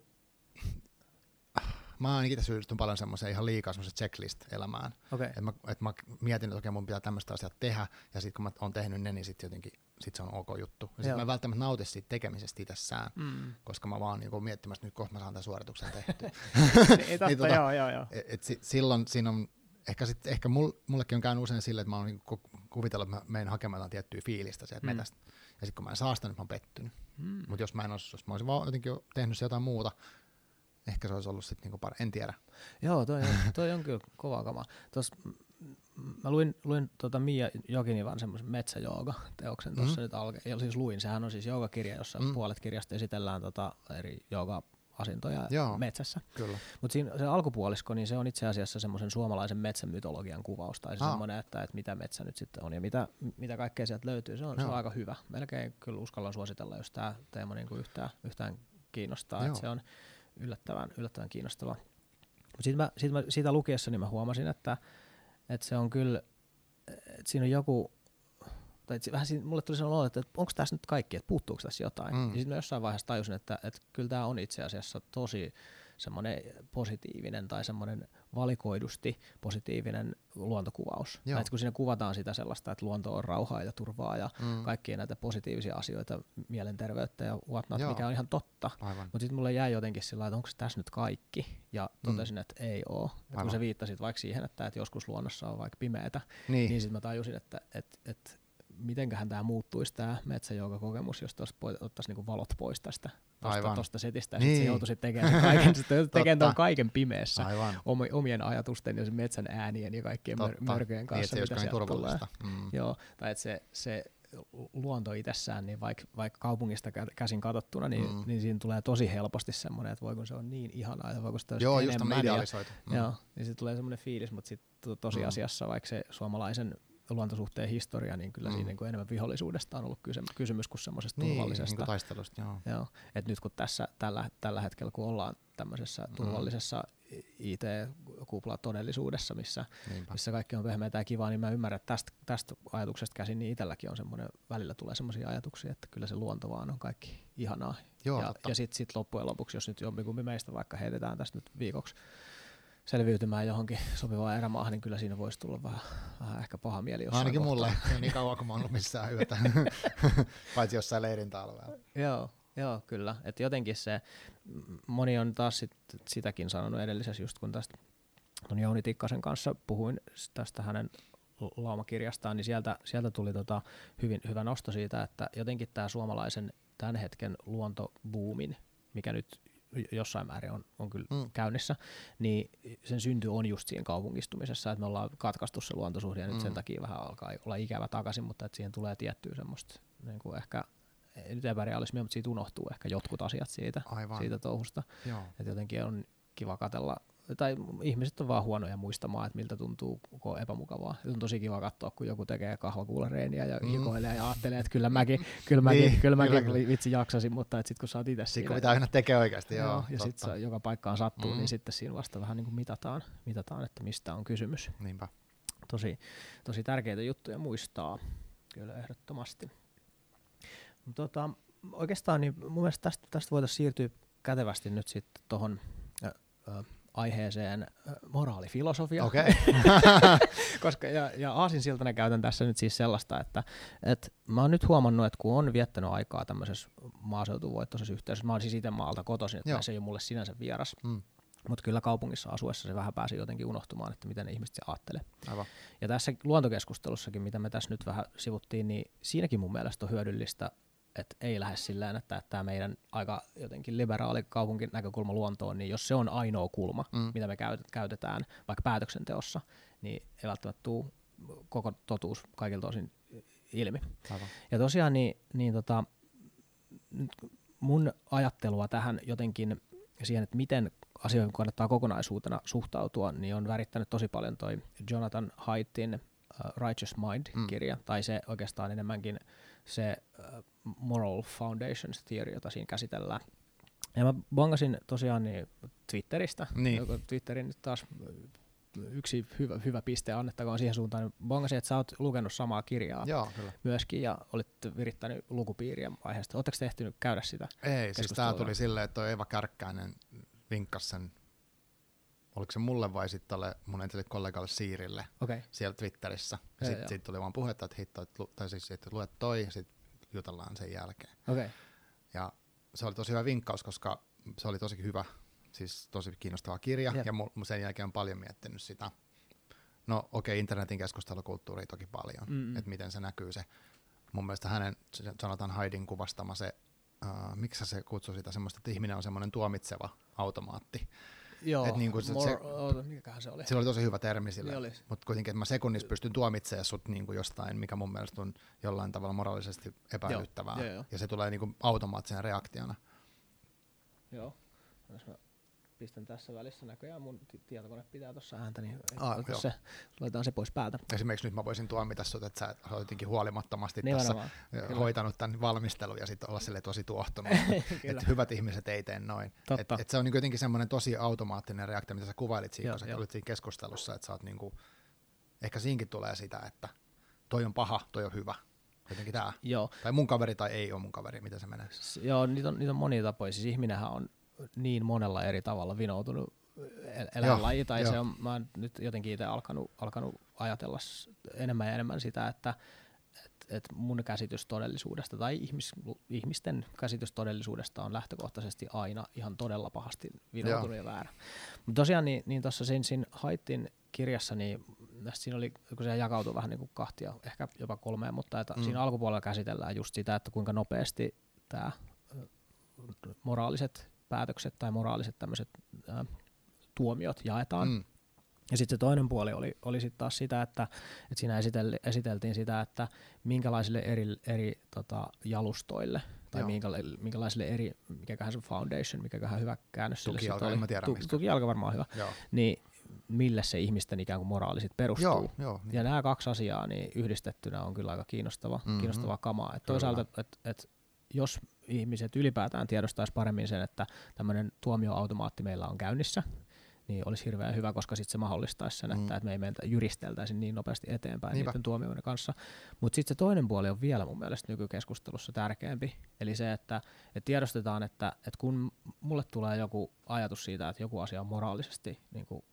mä ainakin tässä yhdistyn paljon semmoiseen ihan liikaa semmoiseen checklist-elämään. Okay. Että mä, et mä mietin, että okei mun pitää tämmöistä asiaa tehdä, ja sitten kun mä oon tehnyt ne, niin sitten jotenkin sit se on ok juttu. Ja sit mä en välttämättä nauti siitä tekemisestä itsessään, mm. koska mä vaan niinku miettimässä, että nyt kohta mä saan tämän suorituksen tehtyä. Ei totta, niin, tota, joo, joo, joo. Et si- silloin siinä on, ehkä, sit, ehkä mul, mullekin on käynyt usein silleen, että mä oon niinku kuvitellut, että mä menen hakemaan tiettyä fiilistä sieltä mm. metästä. Ja sitten kun mä en saa sitä, niin mä oon pettynyt. Mm. Mutta jos mä en olisi, jos mä olisin vaan jotenkin jo tehnyt jotain muuta, ehkä se olisi ollut sitten niinku parempi, en tiedä. Joo, toi, toi on kyllä kova kamaa. Tuossa mä luin, luin tuota Miia Jokinivan semmoisen metsäjooga-teoksen tuossa mm. nyt alkeen. Ja siis luin, sehän on siis joogakirja, jossa mm. puolet kirjasta esitellään tota eri jooga-asintoja Joo, metsässä. Kyllä. Mutta siinä se alkupuolisko, niin se on itse asiassa semmoisen suomalaisen metsämytologian kuvaus. Tai se ah. semmoinen, että, että mitä metsä nyt sitten on ja mitä, mitä kaikkea sieltä löytyy. Se on, se on aika hyvä. Melkein kyllä uskallan suositella, jos tämä teema niinku yhtään, yhtään kiinnostaa. Että se on yllättävän, yllättävän kiinnostava. Mutta sit mä, sit mä, siitä lukiessa niin mä huomasin, että, että se on kyllä, että siinä on joku, tai vähän siinä, mulle tuli sellainen olo, että onko tässä nyt kaikki, että puuttuuko tässä jotain. Mm. Ja sitten mä jossain vaiheessa tajusin, että, että kyllä tämä on itse asiassa tosi semmoinen positiivinen tai semmoinen valikoidusti positiivinen luontokuvaus. Kun siinä kuvataan sitä sellaista, että luonto on rauhaa ja turvaa ja mm. kaikkia näitä positiivisia asioita, mielenterveyttä ja whatnot, mikä on ihan totta. Mutta sitten mulle jäi jotenkin sillä, että onko tässä nyt kaikki? Ja totesin, mm. että ei oo. Et kun sä viittasit vaikka siihen, että, että joskus luonnossa on vaikka pimeätä, niin, niin sitten mä tajusin, että et, et, mitenköhän tämä muuttuisi tämä metsäjoukokokemus, jos ottaisiin niinku valot pois tästä tuosta setistä, ja niin. sitten se joutuisi tekemään kaiken, tekemään kaiken pimeässä omien ajatusten ja sen metsän äänien ja kaikkien Totta. mörköjen kanssa, niin, mitä sieltä tulee. Mm. Joo, tai että se, se luonto itsessään, niin vaikka vaik kaupungista käsin katsottuna, niin, mm. niin siinä tulee tosi helposti semmoinen, että voi kun se on niin ihanaa, ja voi kun sitä olisi Joo, enemmän. Joo, just tämä mm. Joo, niin se tulee semmoinen fiilis, mutta sit to, tosiasiassa mm. vaikka se suomalaisen luontosuhteen historia, niin kyllä mm. siinä niin enemmän vihollisuudesta on ollut kysymys kuin semmoisesta niin, turvallisesta. Niin taistelusta, joo. joo. Et nyt kun tässä tällä, tällä hetkellä, kun ollaan tämmöisessä turvallisessa mm. I T-kuplatodellisuudessa, missä, missä kaikki on pehmeätä ja kivaa, niin mä ymmärrän, että tästä, tästä ajatuksesta käsin niin itselläkin on semmoinen, välillä tulee semmoisia ajatuksia, että kyllä se luonto vaan on kaikki ihanaa. Joo, ja ja sitten sit loppujen lopuksi, jos nyt jompikumpi meistä vaikka heitetään tästä nyt viikoksi selviytymään johonkin sopivaan erämaahan, niin kyllä siinä voisi tulla vähän, vähän ehkä paha mieli jossain Ainakin kohtaa. Mulle, se on niin kauan kun mä oon ollut missään yötä, paitsi jossain leirintäalueella. Joo, joo, kyllä. Et jotenkin se, moni on taas sit, sitäkin sanonut edellisessä, just kun tästä Jouni Tikkasen kanssa puhuin tästä hänen laumakirjastaan, niin sieltä, sieltä tuli tota hyvin, hyvä nosto siitä, että jotenkin tämä suomalaisen tämän hetken luontobuumin, mikä nyt jossain määrin on, on kyllä mm. käynnissä, niin sen synty on just siinä kaupungistumisessa, että me ollaan katkaistu se luontosuhde ja nyt mm. sen takia vähän alkaa olla ikävä takaisin, mutta että siihen tulee tiettyä semmoista niin kuin ehkä, ei nyt epärealismia, mutta siitä unohtuu ehkä jotkut asiat siitä, siitä touhusta. Että jotenkin on kiva katsella, tai ihmiset on vaan huonoja muistamaan, että miltä tuntuu, kun on epämukavaa. Ja on tosi kiva katsoa, kun joku tekee kahvakuulareeniä ja mm. hikoilee ja ajattelee, että kyllä mäkin, kyllä mäkin, niin, kyllä mäkin kyllä. vitsi jaksasin, mutta sitten kun sä oot itse siinä. Kun pitää aina tekee oikeasti, joo. joo ja sitten joka paikkaan sattuu, mm. niin sitten siinä vasta vähän niin kuin mitataan, mitataan, että mistä on kysymys. Niinpä. Tosi, tosi tärkeitä juttuja muistaa, kyllä ehdottomasti. Tota, oikeastaan niin mun mielestä tästä, tästä voitaisiin siirtyä kätevästi nyt sitten tuohon Äh, aiheeseen moraalifilosofia, okay. Koska, ja, ja aasinsiltana käytän tässä nyt siis sellaista, että et mä oon nyt huomannut, että kun on viettänyt aikaa tämmöisessä maaseutuvoittoisessa yhteisössä, mä oon siis itse maalta kotoisin, että se ei ole mulle sinänsä vieras, mm. mutta kyllä kaupungissa asuessa se vähän pääsi jotenkin unohtumaan, että miten ihmiset se ajattelee. Aivan. Ja tässä luontokeskustelussakin, mitä me tässä nyt vähän sivuttiin, niin siinäkin mun mielestä on hyödyllistä, että ei lähde sillään, että tämä meidän aika jotenkin liberaali kaupunkin näkökulma luontoon, niin jos se on ainoa kulma, mm. mitä me käytetään vaikka päätöksenteossa, niin ei välttämättä tule koko totuus kaikilta osin ilmi. Aivan. Ja tosiaan niin, niin tota, mun ajattelua tähän jotenkin siihen, että miten asioihin kannattaa kokonaisuutena suhtautua, niin on värittänyt tosi paljon toi Jonathan Haidtin uh, Righteous Mind-kirja, mm. tai se oikeastaan enemmänkin se uh, moral foundations theory, jota siinä käsitellään. Ja mä bongasin tosiaan niin Twitteristä, niin. Twitterin nyt taas yksi hyvä, hyvä piste annettakoon siihen suuntaan, bongasin, että sä oot lukenut samaa kirjaa Joo, myöskin ja olet virittänyt lukupiiriä aiheesta. Oletteko te ehtinyt käydä sitä? Ei, siis tää tuli silleen, että toi Eva Kärkkäinen vinkkasi sen, oliko se mulle vai sitten mun entiselle kollegalle Siirille okay. siellä Twitterissä. Ja sitten sit tuli vaan puhetta, että hitto, et lu- tai siis että luet toi ja sitten jutellaan sen jälkeen. Okay. Ja se oli tosi hyvä vinkkaus, koska se oli tosi hyvä, siis tosi kiinnostava kirja, Jep. ja mu- sen jälkeen on paljon miettinyt sitä. No okei, okay, internetin keskustelukulttuuria toki paljon, että miten se näkyy se. Mun mielestä hänen Jonathan Haidtin kuvastama se, uh, miksi se kutsui sitä semmoista, että ihminen on semmoinen tuomitseva automaatti. Joo, niinku se, more, se, oh, mikäköhän se oli? Se oli tosi hyvä termi sille, mutta kuitenkin, että mä sekunnissa pystyn tuomitsemaan sut niinku jostain, mikä mun mielestä on jollain tavalla moraalisesti epäilyttävää, joo, joo. ja se tulee niinku automaattisena reaktiona. Joo, jos mä pistän tässä välissä näköjään, mun tietokone pitää tuossa ääntä, niin ah, se, laitetaan se pois päältä. Esimerkiksi nyt mä voisin tuomita sut, että sä oot jotenkin huolimattomasti tässä hoitanut tämän valmistelun ja sitten olla sille tosi tuohtunut, että hyvät ihmiset ei tee noin. Että et se on niinku jotenkin semmoinen tosi automaattinen reaktio, mitä sä kuvailit siinä, kun sä olit siinä keskustelussa, että sä oot niinku, ehkä siinkin tulee sitä, että toi on paha, toi on hyvä. Jotenkin tää. Joo. Tai mun kaveri tai ei ole mun kaveri, mitä se menee. S- joo, niitä on, niit on monia tapoja, siis ihminenhän on niin monella eri tavalla vinoutunut eläinlaji, tai jo. Se on, mä oon nyt jotenkin itse alkanut, alkanut ajatella enemmän ja enemmän sitä, että et, et mun käsitys todellisuudesta tai ihmis, ihmisten käsitys todellisuudesta on lähtökohtaisesti aina ihan todella pahasti vinoutunut ja väärä. Mutta tosiaan niin, niin tuossa Sinsin Haidtin kirjassa, niin siinä oli, kun se jakautui vähän niin kuin kahtia, ehkä jopa kolmeen, mutta että mm. siinä alkupuolella käsitellään just sitä, että kuinka nopeasti tämä moraaliset päätökset tai moraaliset tämmöiset äh, tuomiot jaetaan. Mm. Ja sitten se toinen puoli oli, oli sitten taas sitä, että, että siinä esitelti, esiteltiin sitä, että minkälaisille eri, eri tota, jalustoille tai minkälaisille, minkälaisille eri, mikäköhän se foundation, mikäköhän hyvä käännös sille sitten oli. Tukijalka, tukijalka varmaan hyvä. Joo. Niin mille se ihmisten ikään kuin moraali sit perustuu. Joo, joo, niin. Ja nämä kaksi asiaa niin yhdistettynä on kyllä aika kiinnostava, mm-hmm. kiinnostavaa kamaa. Et toisaalta, että et, jos ihmiset ylipäätään tiedostaisi paremmin sen, että tämmöinen tuomioautomaatti meillä on käynnissä, niin olisi hirveän hyvä, koska sitten se mahdollistaisi sen, että, mm. että me ei mentä, jyristeltäisi niin nopeasti eteenpäin Niinpä. niiden tuomioiden kanssa. Mutta sitten se toinen puoli on vielä mun mielestä nykykeskustelussa tärkeämpi. Eli se, että et tiedostetaan, että et kun mulle tulee joku ajatus siitä, että joku asia on moraalisesti niin kuin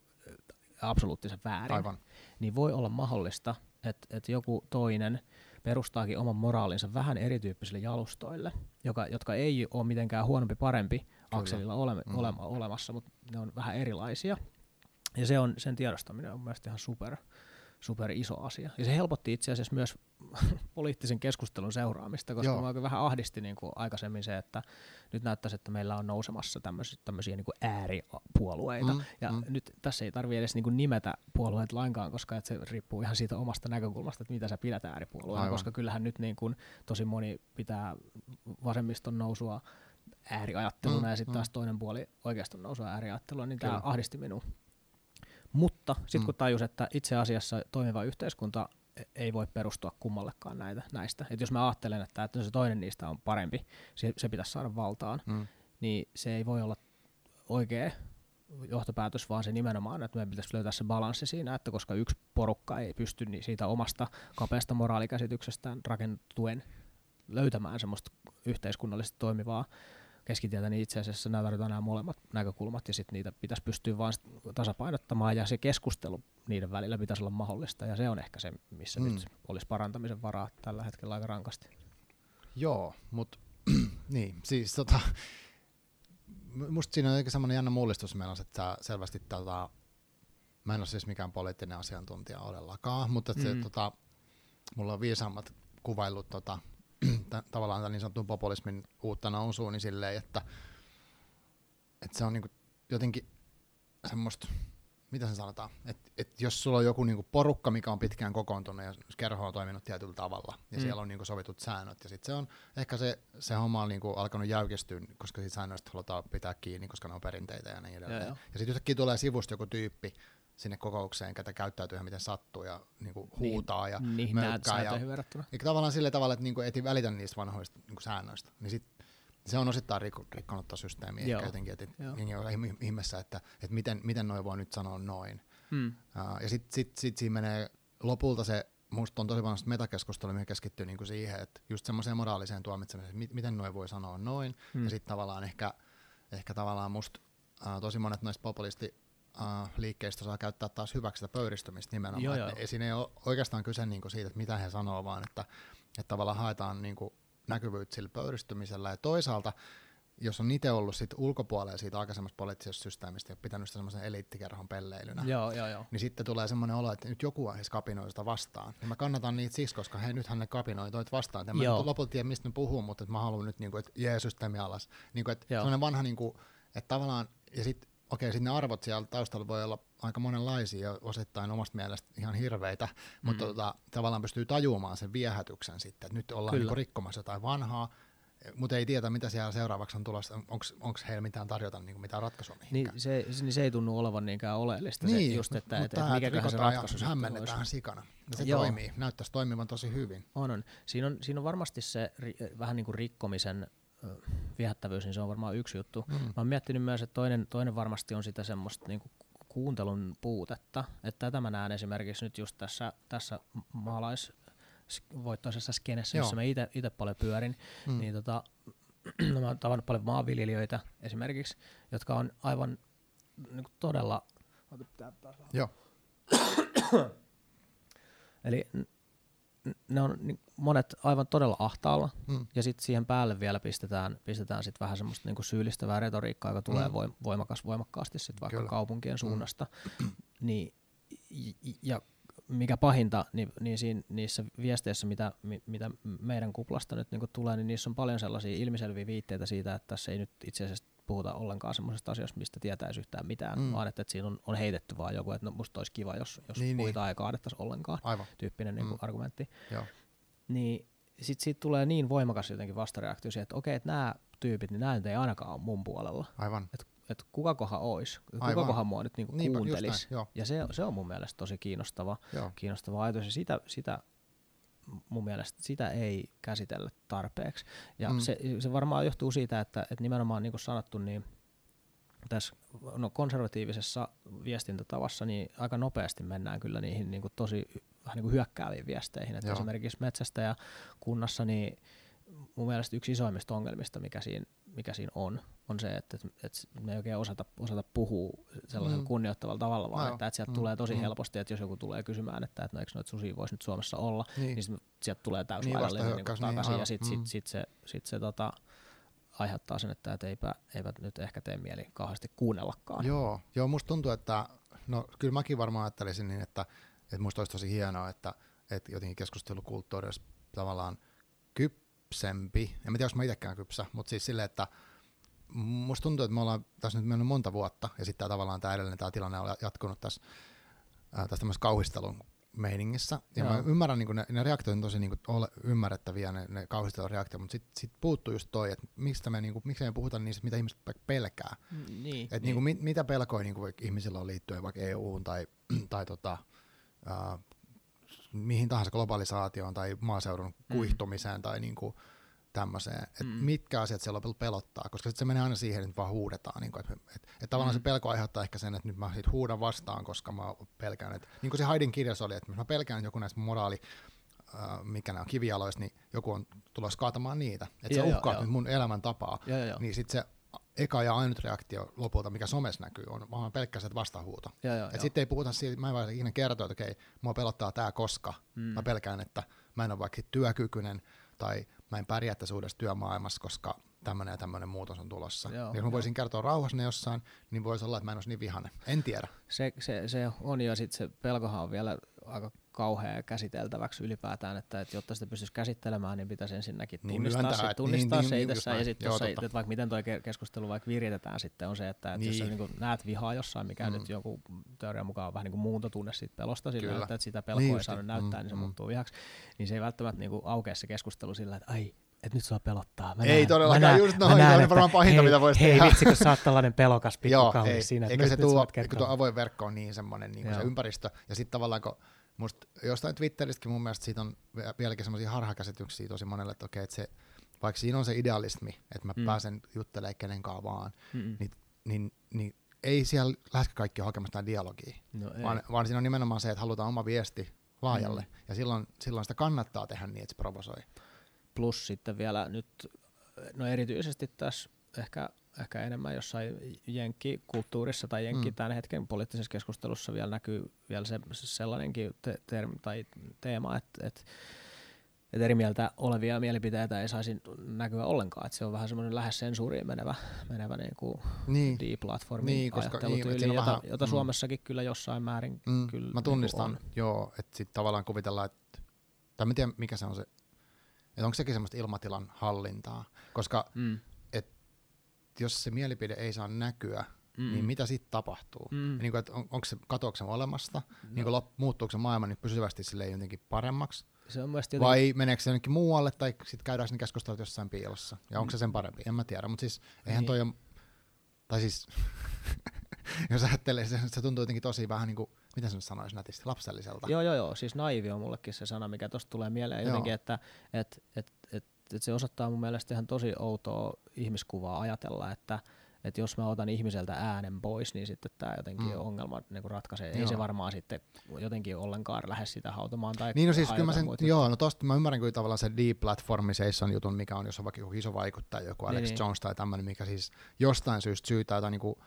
absoluuttisen väärin, Aivan. niin voi olla mahdollista, että et joku toinen perustaakin oman moraalinsa vähän erityyppisille jalustoille, joka, jotka ei ole mitenkään huonompi parempi Kyllä. akselilla ole, ole, mm. olemassa, mutta ne on vähän erilaisia. Ja se on, sen tiedostaminen on mielestäni ihan super, super iso asia. Ja se helpotti itse asiassa myös poliittisen keskustelun seuraamista, koska Joo. mä vähän ahdisti niin kuin aikaisemmin se, että nyt näyttäisi, että meillä on nousemassa tämmöisiä, tämmöisiä niin kuin ääripuolueita. Mm, ja mm. nyt tässä ei tarvitse edes niin kuin nimetä puolueet lainkaan, koska että se riippuu ihan siitä omasta näkökulmasta, että mitä sä pidät ääripuolueena, koska kyllähän nyt niin kuin tosi moni pitää vasemmiston nousua ääriajatteluna mm, ja sitten mm. taas toinen puoli oikeastaan nousua ääriajattelua, niin Kyllä. tämä ahdisti minua. Mutta sitten kun tajus, että itse asiassa toimiva yhteiskunta ei voi perustua kummallekaan näitä, näistä. Et jos mä ajattelen, että, että se toinen niistä on parempi, se, se pitäisi saada valtaan, mm. niin se ei voi olla oikea johtopäätös, vaan se nimenomaan, että meidän pitäisi löytää se balanssi siinä, että koska yksi porukka ei pysty niin siitä omasta kapeasta moraalikäsityksestään rakentuen löytämään semmoista yhteiskunnallisesti toimivaa keskitietä, niin itse asiassa nämä tarvitaan nämä molemmat näkökulmat ja sitten niitä pitäisi pystyä vaan tasapainottamaan ja se keskustelu niiden välillä pitäisi olla mahdollista ja se on ehkä se, missä mm. nyt olisi parantamisen varaa tällä hetkellä aika rankasti. Joo, mutta niin, siis tota, musta siinä on oikein semmoinen jännä mullistus meillä on, että selvästi tota, mä en ole siis mikään poliittinen asiantuntija odellakaan, mutta mm. se, tota, mulla on viisaammat kuvaillut tota, Tämän, tavallaan tämän niin sanotun populismin uutta nousua, niin silleen, että, että se on niin jotenkin semmoista mitä se sanotaan, että et jos sulla on joku niinku porukka, mikä on pitkään kokoontunut ja kerho on toiminut tietyllä tavalla, ja mm. siellä on niinku sovitut säännöt, ja sitten se on, ehkä se, se homma on niinku alkanut jäykistyä, koska siitä säännöistä halutaan pitää kiinni, koska ne on perinteitä ja niin edelleen. Ja, ja sitten yhtäkkiä tulee sivusta joku tyyppi sinne kokoukseen, ketä käyttäytyy ihan miten sattuu ja niinku huutaa niin, ja niin, möykkää. Ja, ja tavallaan sillä tavalla, että niinku et välitä niistä vanhoista niinku säännöistä, niin sit se on osittain rikkonutta systeemiä ehkä jotenkin, että jengi on ihmeessä, että, että miten, miten noi voi nyt sanoa noin. Hmm. Uh, ja sitten sit, sit siinä menee lopulta se, musta on tosi paljon metakeskustelua, mihin keskittyy niinku siihen, että just semmoiseen moraaliseen tuomitsemiseen, että mit, miten noi voi sanoa noin. Hmm. Ja sitten tavallaan ehkä, ehkä tavallaan musta uh, tosi monet noista populisti liikkeistä saa käyttää taas hyväksi sitä pöyristymistä nimenomaan. Joo, ne, siinä ei ole oikeastaan kyse niinku siitä, että mitä he sanoo, vaan että, että tavallaan haetaan niinku näkyvyyttä sillä pöyristymisellä. Ja toisaalta, jos on itse ollut sit ulkopuolella siitä aikaisemmasta poliittisesta systeemistä ja pitänyt sitä semmoisen eliittikerhon pelleilynä, joo, joo, joo. niin sitten tulee semmoinen olo, että nyt joku aiheessa kapinoi sitä vastaan. Ja mä kannatan niitä siksi, koska hei, nythän ne kapinoi toit vastaan. Ja mä en lopulta tiedä, mistä ne puhuu, mutta mä haluan nyt, niinku, että jee, systeemi alas. Niinku, että semmoinen vanha, niinku, että tavallaan, ja sitten okei, sitten ne arvot siellä taustalla voi olla aika monenlaisia ja osittain omasta mielestä ihan hirveitä, mm-hmm. mutta tota, tavallaan pystyy tajuamaan sen viehätyksen sitten, että nyt ollaan niinku rikkomassa jotain vanhaa, mutta ei tiedä, mitä siellä seuraavaksi on tulossa, onko heillä mitään tarjota, niinku mitään ratkaisua mihinkään. Niin se, se, se ei tunnu olevan niinkään oleellista, niin, se, just, että, mutta, että, mutta että mikäköhän se ratkaisu hämmennetään sikana. Se Joo. toimii, näyttäisi toimivan tosi hyvin. On, on. Siinä, on, siinä on varmasti se ri, vähän niin kuin rikkomisen viehättävyys, niin se on varmaan yksi juttu. Mm. Mä oon miettinyt myös, että toinen, toinen varmasti on sitä semmoista niinku kuuntelun puutetta. Että tätä mä näen esimerkiksi nyt just tässä, tässä maalaisvoittoisessa skenessä, missä mä itse paljon pyörin. Mm. Niin tota, no mä oon tavannut paljon maanviljelijöitä esimerkiksi, jotka on aivan niinku todella... Joo. Eli... Ne on monet aivan todella ahtaalla, mm. ja sitten siihen päälle vielä pistetään, pistetään sit vähän semmoista niinku syyllistävää retoriikkaa, joka tulee mm. voimakas, voimakkaasti sit vaikka Kyllä. kaupunkien suunnasta. Mm. Niin, ja mikä pahinta, niin, niin siinä, niissä viesteissä, mitä, mitä meidän kuplasta nyt niinku tulee, niin niissä on paljon sellaisia ilmiselviä viitteitä siitä, että tässä ei nyt itse asiassa puhuta ollenkaan semmoisesta asiasta, mistä tietäisi yhtään mitään, mm. vaan että, että siinä on, on heitetty vaan joku, että no musta olisi kiva, jos, jos niin, puita niin. ei kaadettaisi ollenkaan, Aivan. tyyppinen mm. niin argumentti. Joo. Niin sit siitä tulee niin voimakas jotenkin vastareaktio siihen, että okei, että nämä tyypit, niin nämä nyt ei ainakaan ole mun puolella. Aivan. Että et kuka kohan olisi, kuka kohan mua nyt niinku Niinpä, kuuntelisi. Näin, ja se, se on mun mielestä tosi kiinnostava, kiinnostava ajatus, ja sitä, sitä mun mielestä sitä ei käsitellä tarpeeksi. Ja mm. se, se varmaan johtuu siitä, että, että nimenomaan niin kuin sanottu, niin tässä no, konservatiivisessa viestintätavassa niin aika nopeasti mennään kyllä niihin niin kuin tosi vähän niin kuin hyökkääviin viesteihin. Että esimerkiksi metsästäjäkunnassa niin mun mielestä yksi isoimmista ongelmista, mikä siinä, mikä siinä on, on se, että, että me ei oikein osata, osata puhua sellaisella mm. kunnioittavalla tavalla, vaan no, että, että sieltä mm. tulee tosi mm. helposti, että jos joku tulee kysymään, että, että no eikö noita susia voisi nyt Suomessa olla, niin, niin sieltä tulee täyslaidallinen niin niin takaisin, niin, ja sitten sit, mm. sit se, sit se tota, aiheuttaa sen, että, että eipä, eipä nyt ehkä tee mieli kauheasti kuunnellakaan. Joo, joo, musta tuntuu, että no kyllä mäkin varmaan ajattelisin niin, että, että musta olisi tosi hienoa, että, että jotenkin keskustelukulttuuri olisi tavallaan kyppi, sempi. En mä tiedä, jos mä itsekään kypsä, mutta siis silleen, että musta tuntuu, että me ollaan tässä nyt mennyt monta vuotta, ja sitten tavallaan tämä edellinen tää tilanne on jatkunut tässä, äh, tässä tämmöisessä kauhistelun meiningissä. Ja Joo. mä ymmärrän, niin ne, ne reaktiot on tosi niin ole ymmärrettäviä, ne, ne kauhistelun reaktiot, mutta sitten sit puuttuu just toi, että miksi me, niin me puhutaan niistä, mitä ihmiset pelkää. Niin, että niin. Niin mit, mitä pelkoja niin ihmisillä on liittyen vaikka E U:hun tai, tai tota, äh, mihin tahansa globalisaatioon tai maaseudun kuihtumiseen mm. tai niinku tämmöiseen, että mm. mitkä asiat siellä lopulta pelottaa, koska sitten se menee aina siihen, että vaan huudetaan. Niinku, että et, et tavallaan mm. se pelko aiheuttaa ehkä sen, että nyt mä sit huudan vastaan, koska mä pelkään, että niin kuin se Haidtin kirjassa oli, että mä pelkään, että joku näistä moraali, äh, mikä nämä on kivijaloista, niin joku on tulossa kaatamaan niitä, että se uhkaa jo, jo. nyt mun elämäntapaa, jo, jo. niin sitten se eka ja ainut reaktio lopulta, mikä somessa näkyy, on vaan pelkkä se vastahuuto. Sitten ei puhuta siitä, mä en vaan ikinä kertoa, että okei, mua pelottaa tää koska. Mm. Mä pelkään, että mä en ole vaikka työkykyinen tai mä en pärjää tässä uudessa työmaailmassa, koska tämmöinen ja tämmöinen muutos on tulossa. Joo, jos mä voisin jo. kertoa rauhassa ne jossain, niin voisi olla, että mä en olisi niin vihainen. En tiedä. Se, se, se on, ja sitten se pelkohan on vielä aika kauhea käsiteltäväksi ylipäätään, että, että jotta sitä pystyisi käsittelemään, niin pitäisi ensinnäkin tunnistaa, niin se, tunnistaa niin, se niin, itsessään, niin, ja sitten niin, vaikka miten tuo keskustelu vaikka viritetään sitten on se, että, että niin. jos sä niin näet vihaa jossain, mikä mm. nyt joku teorian mukaan on vähän niin kuin muuntotunne siitä pelosta sillä, että, että sitä pelkoa niin, ei saanut näyttää, mm, niin se mm. muuttuu vihaksi, niin se ei välttämättä niin aukea se keskustelu sillä, että ai, et nyt sua pelottaa. Mä ei näen, todellakaan, mä näen, just noin, näen, se on varmaan pahinta, hei, mitä voisi hei, tehdä. Hei vitsi, kun sä oot tällainen pelokas pikkukaunis siinä. Eikö se tuo, kun tuo avoin verkko on niin semmoinen niin se ympäristö, ja sitten tavallaan kun musta jostain Twitteristäkin mun mielestä siitä on vieläkin semmoisia harhakäsityksiä tosi monelle, että okei, että se, vaikka siinä on se idealismi, että mä mm. pääsen juttelemaan kenenkaan vaan, niin, niin, niin ei siellä lähes kaikki ole hakemassa dialogia, no vaan, vaan siinä on nimenomaan se, että halutaan oma viesti laajalle, mm. ja silloin, silloin sitä kannattaa tehdä niin, että se provosoi. Plus sitten vielä nyt, no erityisesti tässä ehkä, ehkä enemmän jossain jenkkikulttuurissa tai jenkki mm. tämän hetken poliittisessa keskustelussa vielä näkyy vielä se, sellainenkin te- termi tai teema, että et, et eri mieltä olevia mielipiteitä ei saisi näkyä ollenkaan. Et se on vähän semmoinen lähes sensuuriin menevä, menevä niinku niin. deplatformin niin, ajattelutyyli, niin, jota, jota mm. Suomessakin kyllä jossain määrin mm. kyllä mä tunnistan, niin joo, että sitten tavallaan kuvitellaan, että, tai mä tiedän mikä se on se, että onko sekin semmoista ilmatilan hallintaa, koska mm. et, jos se mielipide ei saa näkyä, mm. niin mitä sitten tapahtuu? Mm. Niin kuin, on, onko se katoksen olemasta, no. niin lop, muuttuuko se maailma niin pysyvästi silleen jotenkin paremmaksi, se on jotenkin... vai meneekö se jonnekin muualle, tai sitten käydään sinne keskustelut jossain piilossa, ja onko mm. se sen parempi, en mä tiedä, mutta siis eihän niin. toi ole, tai siis jos ajattelee, se, se tuntuu jotenkin tosi vähän niin kuin, mitä sinä sanoisi nätisti, lapselliselta? Joo, joo, joo. Siis naivi on mullekin se sana, mikä tuosta tulee mieleen joo. jotenkin, että et, et, et, et se osoittaa mun mielestä ihan tosi outoa ihmiskuvaa ajatella, että et jos mä otan ihmiseltä äänen pois, niin sitten tämä jotenkin mm. ongelma niinku ratkaisee. Joo. Ei se varmaan sitten jotenkin ollenkaan lähde sitä hautamaan tai niin no siis kyllä mä sen, joo, no tosta mä ymmärrän kyllä tavallaan se deplatformisation jutun, mikä on, jos on vaikka joku iso vaikuttaja, joku Alex niin, Jones tai tämmöinen, mikä siis jostain syystä syytä jotain niinku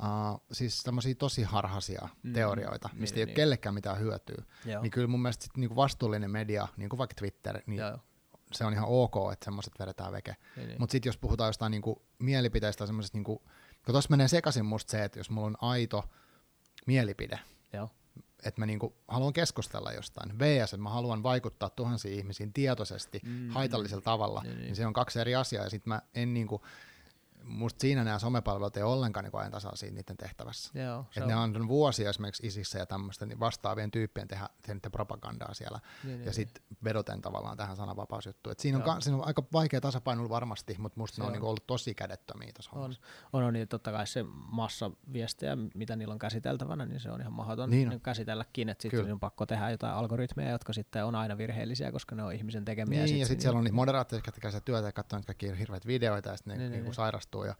Uh, siis tämmöisiä tosi harhaisia mm, teorioita, niin, mistä ei niin. ole kellekään mitään hyötyä. Joo. Niin kyllä mun mielestä sit niinku vastuullinen media, niin kuin vaikka Twitter, niin joo. se on ihan ok, että semmoiset vedetään veke. Niin, mutta sitten jos puhutaan jostain niinku mielipiteistä tai semmoisesta, niinku, kun tuossa menee sekaisin musta se, että jos mulla on aito mielipide, joo. että mä niinku haluan keskustella jostain, versus että mä haluan vaikuttaa tuhansiin ihmisiin tietoisesti, mm, haitallisella mm, tavalla, niin, niin. niin se on kaksi eri asiaa, ja sit mä en niinku... Musta siinä nämä somepalvelut ei ollenkaan niin ajan tasaa siinä niiden tehtävässä. Joo, et ne on vuosia esimerkiksi ISISissä ja tämmöistä niin vastaavien tyyppien tehdä, tehdä propagandaa siellä. Niin, ja sitten niin. vedoten tavallaan tähän sananvapausjuttuun. Siinä on, ka, siinä on aika vaikea tasapaino varmasti, mutta musta se ne on, on. Niin ollut tosi kädettömiä tuossa hommassa. On, on niin, totta kai se massaviestejä, mitä niillä on käsiteltävänä, niin se on ihan mahdoton niin käsitelläkin. Että sitten on pakko tehdä jotain algoritmeja, jotka sitten on aina virheellisiä, koska ne on ihmisen tekemiä. Niin, ja sitten sit niin, siellä on niitä moderaatteja, jotka tekevät sitä työtä ja katsovat kaikki hirveät videoita ja sitten ne niin, niin, niin, sairastuu. Ja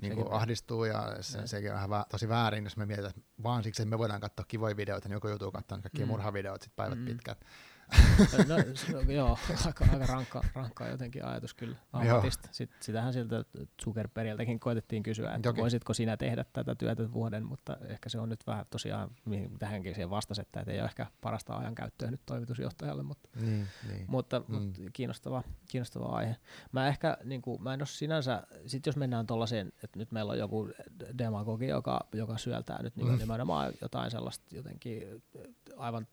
niinku ahdistuu ja se, sekin on vähän tosi väärin, jos me mietitään, että vaan siksi, että me voidaan katsoa kivoja videoita, niin joku joutuu katsomaan kaikkia mm. murhavideoita sit päivät mm. pitkät. No, no, joo, aika, aika rankka, rankka jotenkin ajatus kyllä ammatista. Sit, sitähän siltä Zuckerbergiltäkin koetettiin kysyä, että Jokin. voisitko sinä tehdä tätä työtä vuoden, mutta ehkä se on nyt vähän tosiaan, mihin tähänkin siihen vastasi, että ei ole ehkä parasta ajankäyttöä nyt toimitusjohtajalle, mutta, niin, niin. mutta, mm. mutta kiinnostava, kiinnostava aihe. Mä ehkä, niin kuin, mä en ole sinänsä, sit jos mennään tollaiseen, että nyt meillä on joku demagogi, joka, joka syöltää nyt niin mm. nimenomaan jotain sellaista jotenkin aivan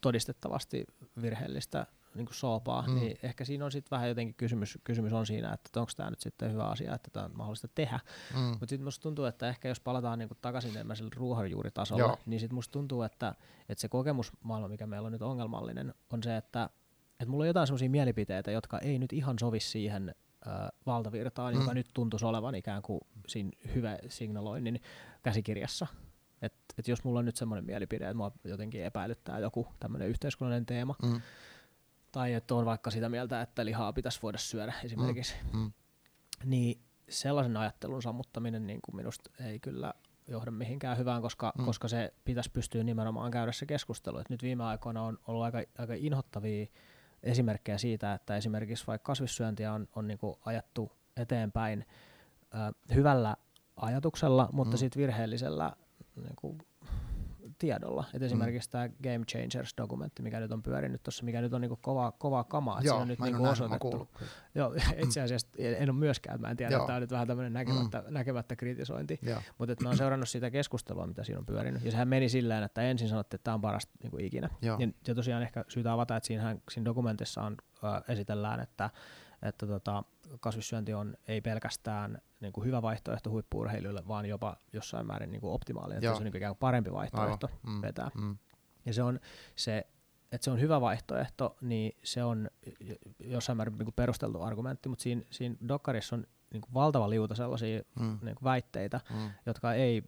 todistettavasti virheellistä niin kuin soopaa, mm. niin ehkä siinä on sitten vähän jotenkin kysymys, kysymys on siinä, että onko tämä nyt sitten hyvä asia, että tämä on mahdollista tehdä. Mm. Mutta sitten musta tuntuu, että ehkä jos palataan niin kuin takaisin enemmän sille ruohonjuuritasolle, joo. niin sitten musta tuntuu, että, että se kokemusmaailma, mikä meillä on nyt ongelmallinen, on se, että, että mulla on jotain sellaisia mielipiteitä, jotka ei nyt ihan sovi siihen äh, valtavirtaan, mm. joka nyt tuntuisi olevan ikään kuin siinä hyvä signaloinnin käsikirjassa. Että et jos mulla on nyt semmoinen mielipide, että mua jotenkin epäilyttää joku tämmöinen yhteiskunnallinen teema, mm. tai että on vaikka sitä mieltä, että lihaa pitäisi voida syödä esimerkiksi, mm. niin sellaisen ajattelun sammuttaminen niin kuin minusta ei kyllä johda mihinkään hyvään, koska, mm. koska se pitäisi pystyä nimenomaan käydä se keskustelu. Et nyt viime aikoina on ollut aika, aika inhottavia esimerkkejä siitä, että esimerkiksi vaikka kasvissyöntiä on, on niin kuin ajattu eteenpäin äh, hyvällä ajatuksella, mutta mm. sitten virheellisellä niin kuin tiedolla. Et esimerkiksi mm. tämä Game Changers-dokumentti, mikä nyt on pyörinyt tuossa, mikä nyt on niinku kovaa, kovaa kamaa. Joo, nyt mä en niinku ole nähnyt, mä kuullut. Joo, itse asiassa en ole myöskään, mä en tiedä, tämä on nyt vähän tämmöinen näkemättä, mm. näkemättä kritisointi, mutta mä oon seurannut sitä keskustelua, mitä siinä on pyörinyt. Ja sehän meni sillä että ensin sanottiin, että tämä on parasta niinku ikinä. Ja, ja tosiaan ehkä syytä avata, että siinähän, siinä dokumentissa on, äh, esitellään, että että tota, kasvissyönti on ei pelkästään niin kuin hyvä vaihtoehto huippu-urheilijoille, vaan jopa jossain määrin niin kuin optimaalinen, että se on niin kuin ikään kuin parempi vaihtoehto mm, vetää. Mm. Ja se on se, että se on hyvä vaihtoehto, niin se on jossain määrin niin kuin perusteltu argumentti, mutta siinä, siinä dokkarissa on niin kuin valtava liuta sellaisia mm. niin kuin väitteitä, mm. jotka ei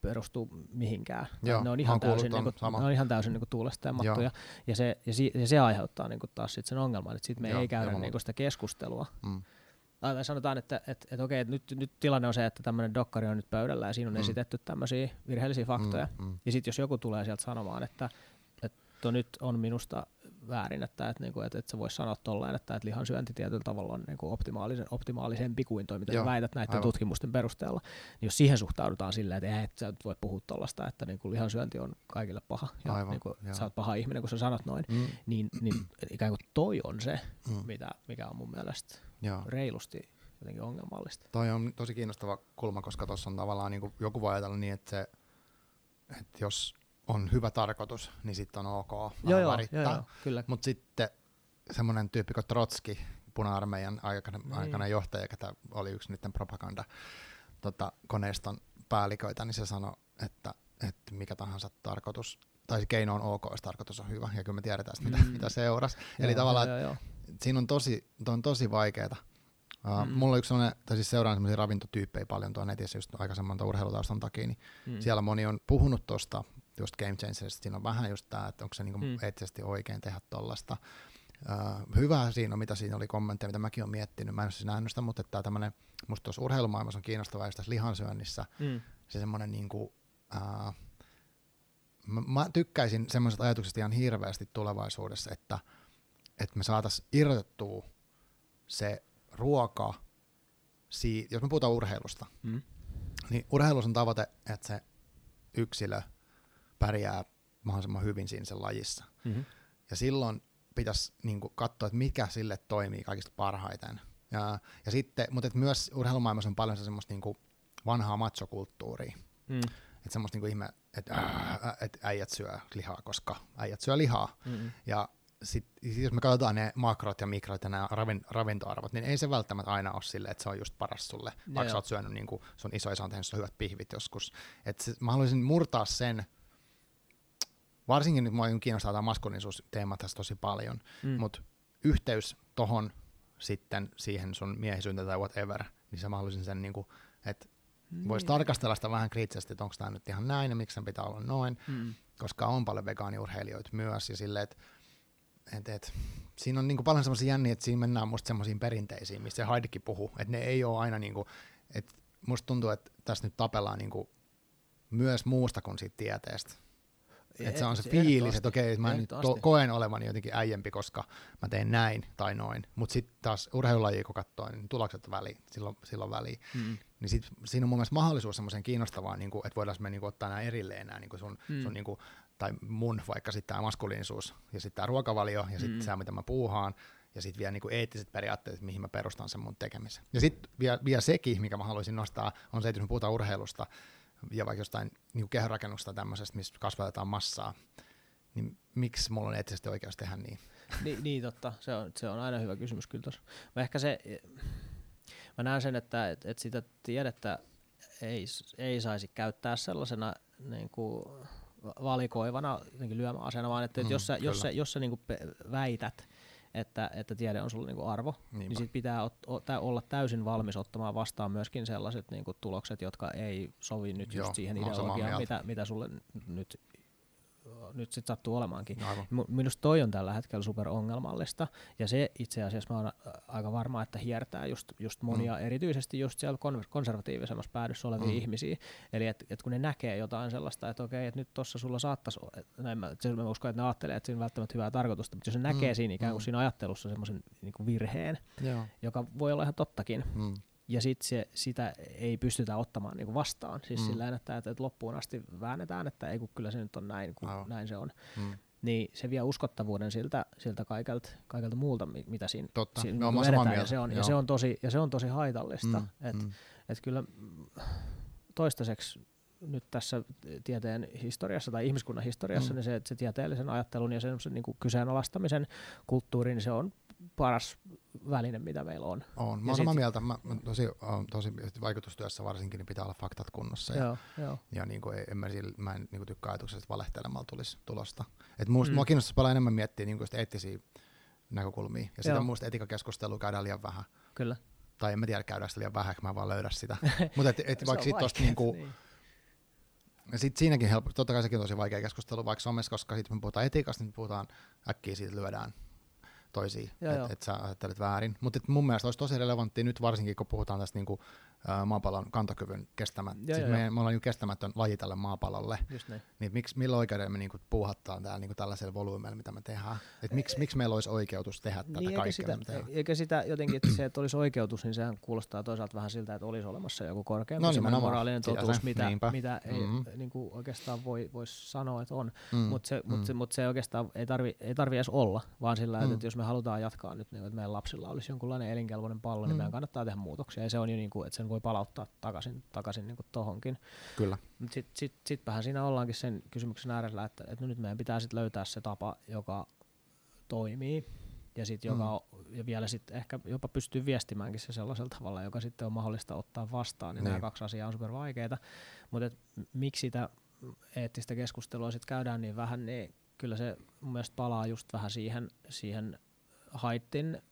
perustu mihinkään. Joo, ne on ihan täysin, niinku, ne on ihan täysin niinku tuulesta ja mattuja. Ja se, ja, si, ja se aiheuttaa niinku taas sit sen ongelman, että sit me Joo, ei käydä niinku sitä keskustelua. Mm. Aivan sanotaan, että et, et okei, et nyt, nyt tilanne on se, että tämmöinen dokkari on nyt pöydällä ja siinä on mm. esitetty tämmöisiä virheellisiä faktoja. Mm, mm. Ja sitten jos joku tulee sieltä sanomaan, että et to nyt on minusta väärin, että et, niinku, et, et sä vois sanoa tolleen, että et lihan syönti tietyllä tavalla on niinku optimaalisen, optimaalisempi kuin toi, mitä Joo, väität näiden aivan. tutkimusten perusteella. Niin jos siihen suhtaudutaan silleen, että et sä voi puhua tollaista, että niinku lihan syönti on kaikille paha, ja aivan, niinku, sä oot paha ihminen, kun sä sanot noin, mm. niin, niin ikään kuin toi on se, mm. mitä, mikä on mun mielestä Joo. reilusti jotenkin ongelmallista. Toi on tosi kiinnostava kulma, koska tuossa on tavallaan niinku, joku voi ajatella niin, että, se, että jos on hyvä tarkoitus, niin sitten on ok vähän värittää. Mutta sitten semmoinen tyyppi kuin Trotski, puna-armeijan aikana, niin. aikana johtaja, joka oli yksi niiden propagandakoneiston tota, päälliköitä, niin se sanoi, että, että mikä tahansa tarkoitus, tai keino on ok, jos tarkoitus on hyvä, ja kyllä me tiedetään sitä, mm. mitä, mitä seurasi. Eli joo, tavallaan joo, joo. siinä on tosi, on tosi vaikeaa. Uh, mm. Mulla on yksi sellainen, tai siis seuraan sellaisia ravintotyyppejä paljon tuolla netissä just aikaisemman urheilutaustan takia, niin mm. siellä moni on puhunut tuosta just Game Changersista, siinä on vähän just tää, että onko se niinku mm. eettisesti oikein tehdä tollaista. Uh, hyvää siinä on, mitä siinä oli kommentteja, mitä mäkin olen miettinyt, mä en ole siis nähnyt sitä, mutta että tämmönen, musta tuossa urheilumaailmassa on kiinnostavaa just tässä lihansyönnissä, mm. se semmonen niinku, uh, mä, mä tykkäisin semmoisesta ajatuksesta ihan hirveästi tulevaisuudessa, että, että me saataisiin irrotettua se ruoka, si- jos me puhutaan urheilusta, mm. niin urheilussa on tavoite, että se yksilö pärjää mahdollisimman hyvin siinä sen lajissa. Mm-hmm. Ja silloin pitäisi niinku katsoa, että mikä sille toimii kaikista parhaiten. Ja, ja sitten, mutta myös urheilumaailmassa on paljon semmoista niinku vanhaa machokulttuuria. Mm. Että semmoista niinku ihme, että äh, et äijät syö lihaa, koska äijät syö lihaa. Mm-hmm. Ja sit, jos me katsotaan ne makrot ja mikrot ja nämä ravintoarvot, niin ei se välttämättä aina ole silleen, että se on just paras sulle, no vaikka sä oot syönyt, niin kuin sun isoisä on tehnyt sun hyvät pihvit joskus. Et se, mä haluaisin murtaa sen, varsinkin nyt mua kiinnostaa tämä maskuliinisuusteema tässä tosi paljon, mm. mutta yhteys tohon sitten siihen sun miehisyyteen tai whatever, niin se mä haluaisin sen, niin kuin, että mm. voisi tarkastella sitä vähän kriittisesti, että onko tämä nyt ihan näin ja miksi sen pitää olla noin, mm. koska on paljon vegaaniurheilijoita myös ja silleen, että Et, et. Siinä on niinku paljon semmoisia jänniä, että siinä mennään musta semmoisiin perinteisiin, missä se Haidtkin puhuu, että ne ei ole aina niinku, että musta tuntuu, että tässä nyt tapellaan niinku myös muusta kuin siitä tieteestä. Että se on se, se fiilis, että okei, mä nyt to- koen olevani jotenkin äijempi, koska mä teen näin tai noin, mutta sitten taas urheilulajia kun katsoo, niin tulokset väliin, silloin, silloin väliin. Mm. Niin sit, siinä on mun mielestä mahdollisuus semmoiseen kiinnostavaan, niinku, että voidaan me niinku ottaa nämä erilleen nämä niinku sun, mm. sun niinku, tai mun vaikka sitten tämä maskuliinisuus ja sitten tämä ruokavalio ja sitten mm. se, mitä mä puuhaan ja sitten vielä niinku eettiset periaatteet, mihin mä perustan sen mun tekemisen. Ja sitten vielä, vielä sekin, mikä mä haluaisin nostaa, on se, että jos me puhutaan urheilusta ja vaikka jostain niinku kehonrakennuksesta tämmöisestä, missä kasvatetaan massaa, niin miksi mulla on eettisesti oikeus tehdä niin? Ni, niin totta, se on, se on aina hyvä kysymys kyllä tuossa. Mä ehkä se, mä näen sen, että et, et sitä tiedettä ei, ei saisi käyttää sellaisena niinku valikoivana lyömäaseena, vaan että mm, jos sä, jos sä, jos sä niinku väität, että, että tiede on sulle niinku arvo, Niinpä. niin sit pitää ot, o, tä, olla täysin valmis ottamaan vastaan myöskin sellaiset niinku tulokset, jotka ei sovi nyt Joo, just siihen ideologiaan, mitä, mitä sulle nyt, nyt sit sattuu olemaankin. No, minusta toi on tällä hetkellä superongelmallista, ja se itse asiassa mä oon aika varma, että hiertää just, just monia, mm. erityisesti just siellä konservatiivisemmassa päädyssä olevia mm. ihmisiä. Eli että et kun ne näkee jotain sellaista, että okei, että nyt tuossa sulla saattaisi, näin mä, mä uskon, että ne ajattelee, että siinä on välttämättä hyvää tarkoitusta, mutta jos ne mm. näkee siinä ikään kuin mm. siinä ajattelussa semmoisen niin kuin virheen, Joo. joka voi olla ihan tottakin, mm. ja sitten sitä ei pystytä ottamaan niinku vastaan. Siis mm. sillä että, että loppuun asti väännetään, että ei kun kyllä se nyt on näin, kun Aivan. näin se on. Mm. Niin se vie uskottavuuden siltä, siltä kaikelta, kaikelta muulta, mitä siinä, siinä no, vedetään. Ja se, on, ja, se on tosi, ja se on tosi haitallista. Mm. Että mm. et kyllä toistaiseksi nyt tässä tieteen historiassa tai ihmiskunnan historiassa, mm. niin se, se tieteellisen ajattelun ja sen niin kyseenalaistamisen kulttuuriin, niin se on paras väline, mitä meillä on. On. Mä oon samaa mieltä. Mä, mä tosi, tosi vaikutustyössä varsinkin niin pitää olla faktat kunnossa. Ja, joo, ja niin kuin, en mä, mä en niin kuin tykkää ajatuksesta, että valehtelemalla tulisi tulosta. Et musta, mm. Mua kiinnostaisi paljon enemmän miettiä niin kuin sitä eettisiä näkökulmia. Ja joo. Sitä musta etiikkakeskustelua käydään liian vähän. Kyllä. Tai en mä tiedä, käydään sitä liian vähän, mä en vaan löydä sitä. Mutta et, et vaikka sit tosta niinku... Niin. Ja sitten siinäkin helposti, totta kai sekin on tosi vaikea keskustelu vaikka somessa, koska sitten me puhutaan etiikasta, niin puhutaan äkkiä siitä lyödään toisiin, että et sä ajattelet väärin. Mutta mun mielestä olisi tosi relevanttia nyt varsinkin, kun puhutaan tästä niinku, uh, maapallon kantokyvyn kestämättä. Siis me, me ollaan ju kestämätön laji tälle maapallolle. Niin miksi, millä oikeudella me niinku puuhattaa täällä niinku tällaisella volyymeillä, mitä me tehdään? Et miksi, miksi meillä olisi oikeutus tehdä tätä niin kaikkea? Eikä sitä jotenkin, että se, että olisi oikeutus, niin sehän kuulostaa toisaalta vähän siltä, että olisi olemassa joku korkeampi no, moraalinen totuus, mitä, mitä ei mm-hmm. niinku oikeastaan voi, voisi sanoa, että on. Mm. Mutta se, mut mm. se, mut se oikeastaan ei tarvitse ei tarvi edes olla, vaan sillä mm. että jos me halutaan jatkaa nyt, niin että meidän lapsilla olisi jonkunlainen elinkelpoinen pallo, mm. niin meidän kannattaa tehdä muutoksia. Ja se on jo niin kuin, että sen voi palauttaa takaisin, takaisin niin kuin tohonkin. Kyllä. Mutta sit, sit, sitpähän siinä ollaankin sen kysymyksen äärellä, että, että no nyt meidän pitää sit löytää se tapa, joka toimii. Ja, sit, joka, mm. ja vielä sitten ehkä jopa pystyy viestimäänkin se sellaisella tavalla, joka sitten on mahdollista ottaa vastaan. Niin niin. Nämä kaksi asiaa on super vaikeita. Mutta miksi sitä eettistä keskustelua sit käydään niin vähän, niin kyllä se mun mielestä palaa just vähän siihen, siihen Haidtin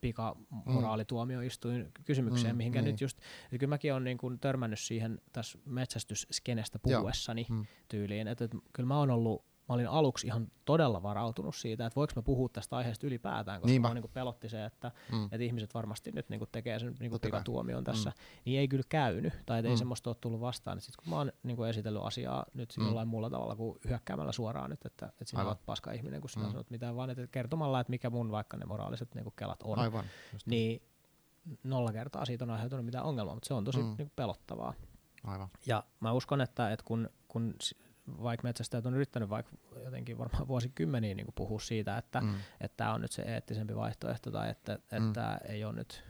pikamoraalituomioistuin kysymykseen, mm, mihinkä niin. nyt just, kyllä mäkin olen niin kuin törmännyt siihen tässä metsästysskenestä puhuessani mm. tyyliin, että, että kyllä mä oon ollut, mä olin aluksi ihan todella varautunut siitä, että voiko mä puhua tästä aiheesta ylipäätään, koska niin mä, mä niin kuin pelotti se, että, mm. että ihmiset varmasti nyt niin kuin tekee sen niin kuin pikatuomion tässä, mm. niin ei kyllä käynyt, tai mm. ei semmoista ole tullut vastaan, että sit kun mä oon niin kuin esitellyt asiaa nyt mm. jollain muulla tavalla kuin hyökkäämällä suoraan nyt, että, että sinä Aivan. olet paska ihminen, kun sinä mm. sanot mitään, vaan että kertomalla, että mikä mun vaikka ne moraaliset niin kuin kelat on, Aivan, niin nolla kertaa siitä on aiheutunut mitään ongelmaa, mutta se on tosi mm. niin kuin pelottavaa. Aivan. Ja mä uskon, että, että kun, kun vaikka metsästäjät on yrittänyt vaikka jotenkin varmaan vuosikymmeniä niin kuin puhua siitä, että mm. tämä on nyt se eettisempi vaihtoehto tai että tämä mm. ei ole nyt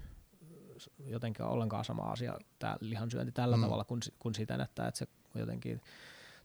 jotenkin ollenkaan sama asia, tämä lihansyönti tällä mm. tavalla kuin, kuin siten, että, että se jotenkin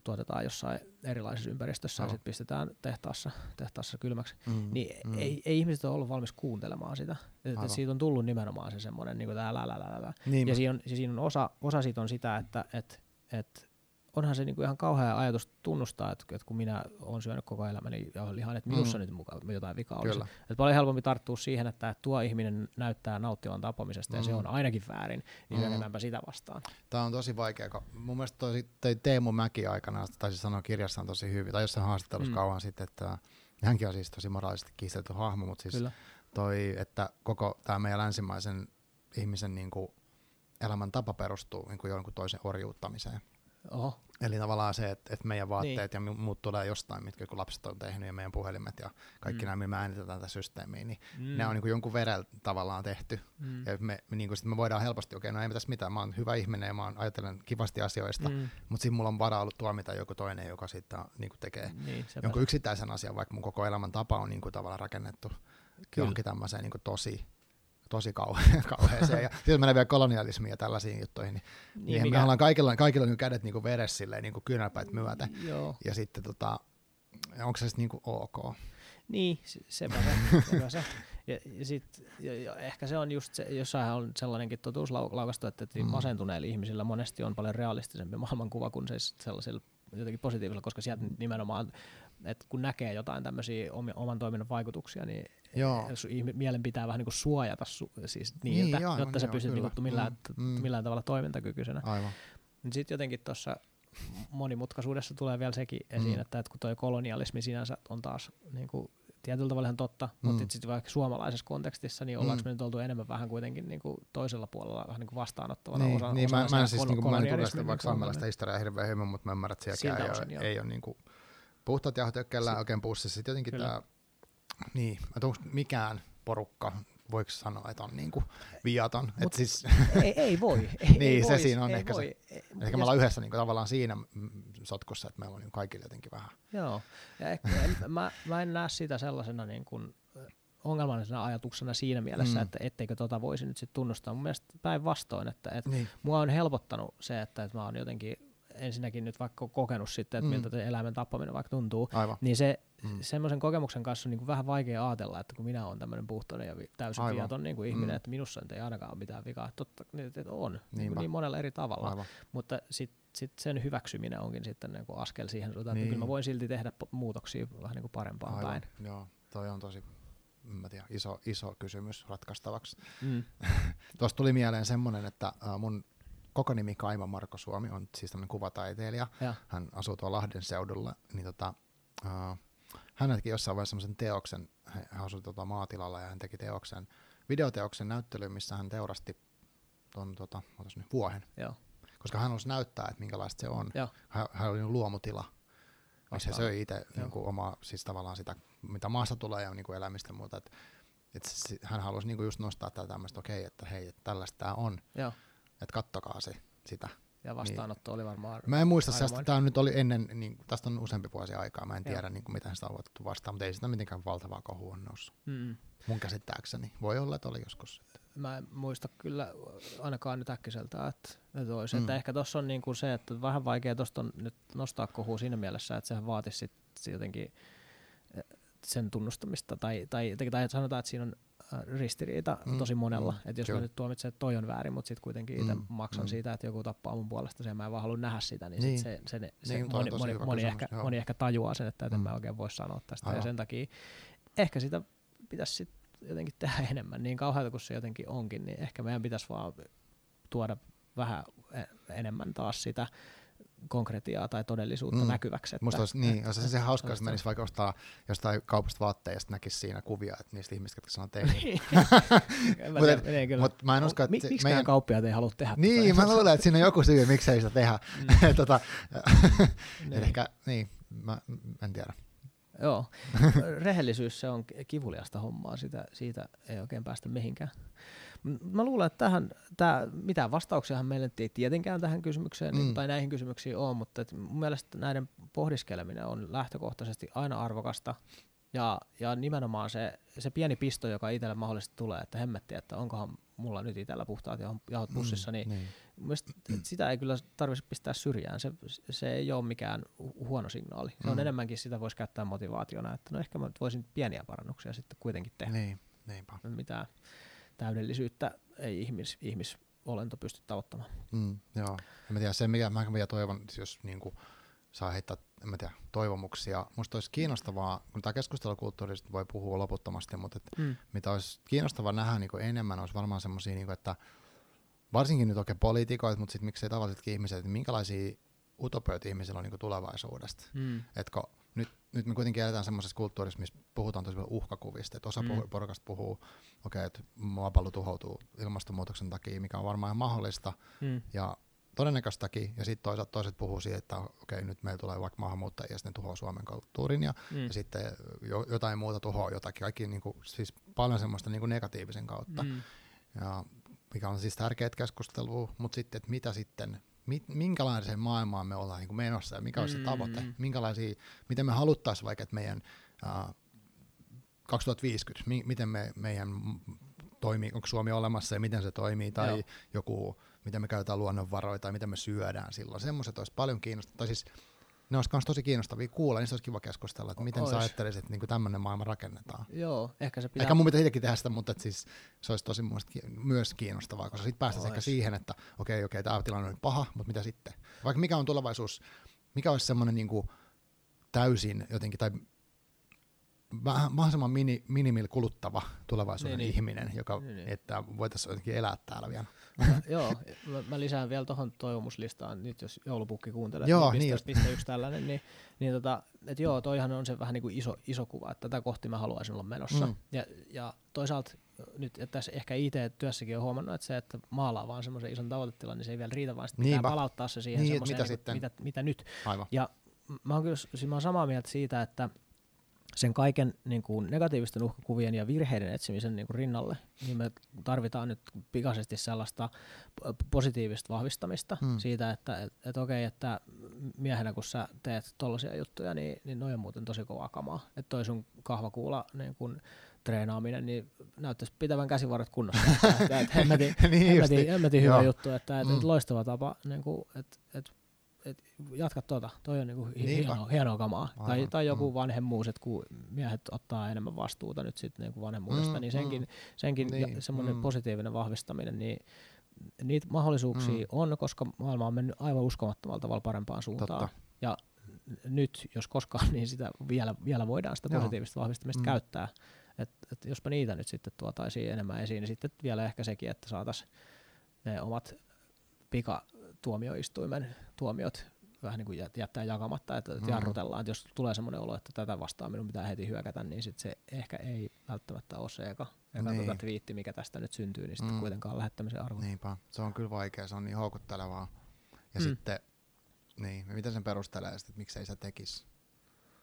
tuotetaan jossain erilaisessa ympäristössä Aivan. ja sitten pistetään tehtaassa, tehtaassa kylmäksi, mm. niin mm. Ei, ei ihmiset ole ollut valmis kuuntelemaan sitä. Et, et siitä on tullut nimenomaan se semmoinen niin kuin tää lä lä lä lä. Niin ja siinä on, siinä on osa, osa siitä on sitä, että et, et, onhan se niinku ihan kauhea ajatus tunnustaa, että, että kun minä olen syönyt koko elämäni jauhelihan, että minussa mm. nyt mukaan jotain vikaa olisi. Että paljon helpompi tarttua siihen, että tuo ihminen näyttää nauttivan tappamisesta mm. ja se on ainakin väärin, niin mm. enemmänpä sitä vastaan. Tämä on tosi vaikea. Mun mielestä tosi, Teemu Mäki aikanaan taisi sanoa kirjassaan tosi hyvin, tai jossain haastattelussa mm. kauan sitten, että hänkin on siis tosi moraalisesti kiistelty hahmo, mutta siis Kyllä. toi, että koko tämä meidän länsimaisen ihmisen niinku elämän tapa perustuu niinku jonkun toisen orjuuttamiseen. Oho. Eli tavallaan se, että et meidän vaatteet niin. ja muut tulee jostain, mitkä kun lapset on tehnyt ja meidän puhelimet ja kaikki mm. nämä, millä me äänitetään tätä systeemiä, niin mm. nämä on niin kuin jonkun verellä tavallaan tehty. Mm. Ja me, niin kuin sit me voidaan helposti, okei, okay, no ei tässä mitään, mä oon hyvä ihminen ja mä oon, ajattelen kivasti asioista, mm. mutta siinä mulla on varaa ollut tuomita joku toinen, joka siitä niin kuin tekee niin, jonkun yksittäisen asian, vaikka mun koko elämän tapa on niin kuin tavallaan rakennettu Kyllä. johonkin tämmöiseen niin kuin tosi. tosi kauhe- kauheeseen. Ja sitten mennään vielä kolonialismiin ja tällaisiin juttuihin. Niin niin, mikä... Me ollaan kaikilla, kaikilla niin kädet niin vedessä silleen niin kyynärpäät myötä. Joo. Ja sitten tota, onko se sitten niin ok? Niin, sepä se. Sepä se. Ja, ja sit, ja, ja ehkä se on just se, jossainhan on sellainenkin totuus laukastu, että mm. masentuneilla ihmisillä monesti on paljon realistisempi maailmankuva kuin se sellaisilla jotenkin positiivisella, koska sieltä nimenomaan, että kun näkee jotain tämmöisiä oman toiminnan vaikutuksia, niin joo. mielen pitää vähän niin kuin suojata su- siis niiltä, niin, joo, jotta sä pystyt niin kuin millään, mm. millään tavalla toimintakykyisenä. Sitten jotenkin tuossa monimutkaisuudessa tulee vielä sekin mm. esiin, että, että kun toi kolonialismi sinänsä on taas niin kuin tietyllä tavalla ihan totta, mm. mutta sitten vaikka suomalaisessa kontekstissa, niin ollaanko mm. me nyt oltu enemmän vähän kuitenkin niin kuin toisella puolella vähän niin kuin vastaanottavana niin, osana. Niin, osana mä, mä en siis niin kuin, mä en tunne vaikka saamelaista historiaa hirveän hyvin, mutta mä ymmärrän, että sielläkään ei, ei, ei ole niin kuin puhtaat jauhotökkäillään oikein pussissa. Sitten jotenkin Kyllä. tämä, niin, että onko mikään porukka voiko sanoa, että on niin kuin viaton. Mut, siis, ei, ei voi. Ei, niin, ei se vois, siinä on ehkä voi. se. Ehkä me jos... ollaan yhdessä niin kuin, tavallaan siinä sotkussa, että meillä on niin kaikille jotenkin vähän. Joo, ja ehkä, en, mä, mä en näe sitä sellaisena niin kuin ongelmallisena ajatuksena siinä mielessä, mm. että etteikö tota voisi nyt sitten tunnustaa. Mun mielestä päinvastoin, että et niin. Mua on helpottanut se, että et mä oon jotenkin ensinnäkin nyt vaikka kokenut sitten, että miltä mm. eläimen tappaminen vaikka tuntuu, Aivan. niin se mm. semmoisen kokemuksen kanssa on niin kuin vähän vaikea ajatella, että kun minä olen tämmöinen puhtoinen ja täysin viaton niin kuin ihminen, mm. että minussa ei ainakaan ole mitään vikaa. Totta, että on niin, niin monella eri tavalla, Aivan. mutta sitten sit sen hyväksyminen onkin sitten niin kuin askel siihen suuntaan, niin. että kyllä mä voin silti tehdä muutoksia vähän niin kuin parempaan Aivan. päin. Joo, toi on tosi mä tiedän, iso, iso kysymys ratkaistavaksi. Mm. Tuosta tuli mieleen semmoinen, että mun koko nimi Kaima Marko Suomi on siis tämmöinen kuvataiteilija. Ja. Hän asuu tuolla Lahden seudulla. Niin tota, uh, hän teki jossain vaiheessa semmoisen teoksen, hän asui tota maatilalla ja hän teki teoksen, videoteoksen näyttelyyn, missä hän teurasti ton tota, otas nyt, vuohen. Ja. Koska hän halusi näyttää, että minkälaista se on. Ja. Hän, hän oli luomutila. Se söi itse niinku omaa, siis tavallaan sitä, mitä maasta tulee ja niinku elämistä ja muuta. Et, et siis, hän halusi niinku just nostaa tätä tämmöistä, okei, okay, että hei, että tällaista tämä on. Ja. Että kattokaa se, sitä. Ja vastaanotto niin. oli varmaan... Mä en muista, tämä nyt oli ennen, niin, tästä on useampi vuosi aikaa, mä en ja. tiedä, niin, miten sitä on otettu vastaan, mutta ei sitä mitenkään valtavaa kohua on noussut. Mm. Mun käsittääkseni. Voi olla, että oli joskus. Mä en muista kyllä ainakaan nyt äkkiseltään, että, että olisi. Mm. Että ehkä tuossa on niin kuin se, että vähän vaikea tuosta nyt nostaa kohua siinä mielessä, että sehän vaatisi sit jotenkin sen tunnustamista, tai, tai, tai, tai sanotaan, että siinä on ristiriita mm, tosi monella, mm, että jos mä nyt tuomitsen, että toi on väärin, mutta sitten kuitenkin itse mm, maksan mm. siitä, että joku tappaa mun puolesta sen ja mä en vaan halua nähdä sitä, niin, niin. Sit se, se, se niin, moni, moni, moni, ehkä, moni ehkä tajuaa sen, että en mm. mä oikein voi sanoa tästä Aivan. ja sen takia ehkä sitä pitäisi sit jotenkin tehdä enemmän, niin kauheata kuin se jotenkin onkin, niin ehkä meidän pitäisi vaan tuoda vähän enemmän taas sitä konkretiaa tai todellisuutta mm. näkyväksi. Että musta olisi, että, niin, olisi se, se hauska, jos menisi vaikka ostaa jostain kaupasta vaatteja ja sitten näkisi siinä kuvia, että niistä ihmistä, jotka sanoo teille. Mutta mä en usko, että... Miksi meidän kauppiaat ei halua tehdä? Niin, mä luulen, että siinä on joku syy, miksi ei sitä tehdä. Ehkä, niin, mä en tiedä. Joo, rehellisyys se on kivuliasta hommaa, sitä, siitä ei oikein päästä mihinkään. Mä luulen, että tähän, tää, mitään vastauksiahan meillä ei tietenkään tähän kysymykseen mm. tai näihin kysymyksiin ole, mutta et mun mielestä näiden pohdiskeleminen on lähtökohtaisesti aina arvokasta ja, ja nimenomaan se, se pieni pisto, joka itselle mahdollisesti tulee, että hemmetti, että onkohan mulla nyt itsellä puhtaat jahot pussissa, niin, mm, niin. Mielestä, sitä ei kyllä tarvitse pistää syrjään, se, se ei ole mikään huono signaali. Se on mm. enemmänkin, sitä voisi käyttää motivaationa, että no ehkä mä voisin pieniä parannuksia sitten kuitenkin tehdä. Niin, niinpä. Mitään täydellisyyttä ei ihmis, ihmisolento pysty tavoittamaan. Mm, joo, en mä tiedä, se mikä mä vielä toivon, jos niinku saa heittää en mä tiedä, toivomuksia. Musta olisi kiinnostavaa, kun tämä keskustelukulttuurista voi puhua loputtomasti, mutta et mm. mitä olisi kiinnostavaa nähdä niin kuin enemmän, olisi varmaan semmoisia, niin että varsinkin nyt oikein poliitikoita, mutta sitten miksei tavallisetkin ihmiset, että minkälaisia utopioita ihmisillä on niin kuin tulevaisuudesta. Mm. Etkö, nyt, nyt me kuitenkin eletään semmoisessa kulttuurissa, missä puhutaan tosi paljon uhkakuvista, että osa mm. porukasta puhuu, okay, että maapallo tuhoutuu ilmastonmuutoksen takia, mikä on varmaan mahdollista, mm. ja todennäköistäkin, ja sitten toisaalta toiset puhuu siitä, että okei, okay, nyt meillä tulee vaikka maahanmuuttajia, ja sitten tuhoaa Suomen kulttuurin, ja, mm. ja sitten jo, jotain muuta tuhoaa jotakin, kaikki niinku, siis paljon semmoista niinku negatiivisen kautta, mm. ja, mikä on siis tärkeää keskustelua, mutta sitten, että mitä sitten, mit, minkälaiseen maailmaan me ollaan niinku menossa, ja mikä on se mm. tavoite, minkälaisia, miten me haluttaisiin vaikka, että meidän äh, kaksituhattaviisikymmentä, mi, miten me, meidän toimii, onko Suomi olemassa ja miten se toimii, tai Joo. joku, miten me käytetään luonnonvaroja tai miten me syödään silloin. Semmoiset olisi paljon kiinnostavia, siis ne olisi myös tosi kiinnostavia kuulla, niin se olisi kiva keskustella, että miten Ois. sä ajattelisit, että niin tämmöinen maailma rakennetaan. Joo, ehkä se pitää... Ehkä mun pitää itsekin tehdä sitä, mutta siis se olisi tosi myös kiinnostavaa, koska sitten päästäisiin ehkä siihen, että okei, okay, okei, okay, tämä tilanne on paha, mutta mitä sitten? Vaikka mikä on tulevaisuus, mikä olisi semmoinen niin kuin täysin jotenkin, tai mahdollisimman mini, minimil kuluttava tulevaisuuden niin, ihminen, niin. joka niin, että voitaisiin jotenkin elää täällä vielä. Ja, joo, mä, mä lisään vielä tuohon toivomuslistaan, nyt jos joulupukki kuuntelee, joo, niin pistä, niin. pistä yksi tällainen, niin, niin tota, että joo, toihan on se vähän niin kuin iso, iso kuva, että tätä kohti mä haluaisin olla menossa. Mm. Ja, ja toisaalta nyt, että tässä ehkä I T-työssäkin on huomannut, että se, että maalaa vaan semmoisen ison tavoitetilan, niin se ei vielä riitä, vaan sitten pitää palauttaa se siihen niin, semmoiseen, mitä, niin, mitä, mitä nyt. Aivan. Ja mä oon kyllä, siis mä oon samaa mieltä siitä, että sen kaiken niin kuin negatiivisten uhkakuvien ja virheiden etsimisen niin kuin rinnalle, niin me tarvitaan nyt pikaisesti sellaista positiivista vahvistamista mm. siitä, että et, et okei, että miehenä kun sä teet tollaisia juttuja, niin, niin noi on muuten tosi kovaa kamaa. Että toi sun kahvakuula niin kuin treenaaminen, niin näyttäisi pitävän käsivarret kunnossa. Hemmetin niin hyvä juttu, että et, mm. et loistava tapa, niin kuin, että et, et jatka tuota, toi on niinku hienoa, hienoa kamaa. Tai, tai joku mm. vanhemmuus, että kun miehet ottaa enemmän vastuuta nyt sit niinku vanhemmuudesta, mm, niin senkin, mm. senkin niin, semmoinen mm. positiivinen vahvistaminen, niin niitä mahdollisuuksia mm. on, koska maailma on mennyt aivan uskomattomalla tavalla parempaan suuntaan. Totta. Ja nyt, jos koskaan, niin sitä vielä, vielä voidaan sitä positiivista vahvistamista mm. käyttää. Et, et jospa niitä nyt sitten tuotaisiin enemmän esiin, niin sitten vielä ehkä sekin, että saataisiin ne omat pika tuomioistuimen tuomiot vähän niin kuin jättää jakamatta, että mm. jarrutellaan, että jos tulee semmoinen olo, että tätä vastaan minun pitää heti hyökätä, niin sit se ehkä ei välttämättä ole se eka, eka niin. tota twiitti, mikä tästä nyt syntyy, niin sitten mm. kuitenkaan lähettämisen arvo. Niinpä, se on kyllä vaikea, se on niin houkuttelevaa. Ja mm. sitten, niin, mitä sen perustelee, että miksei se tekisi?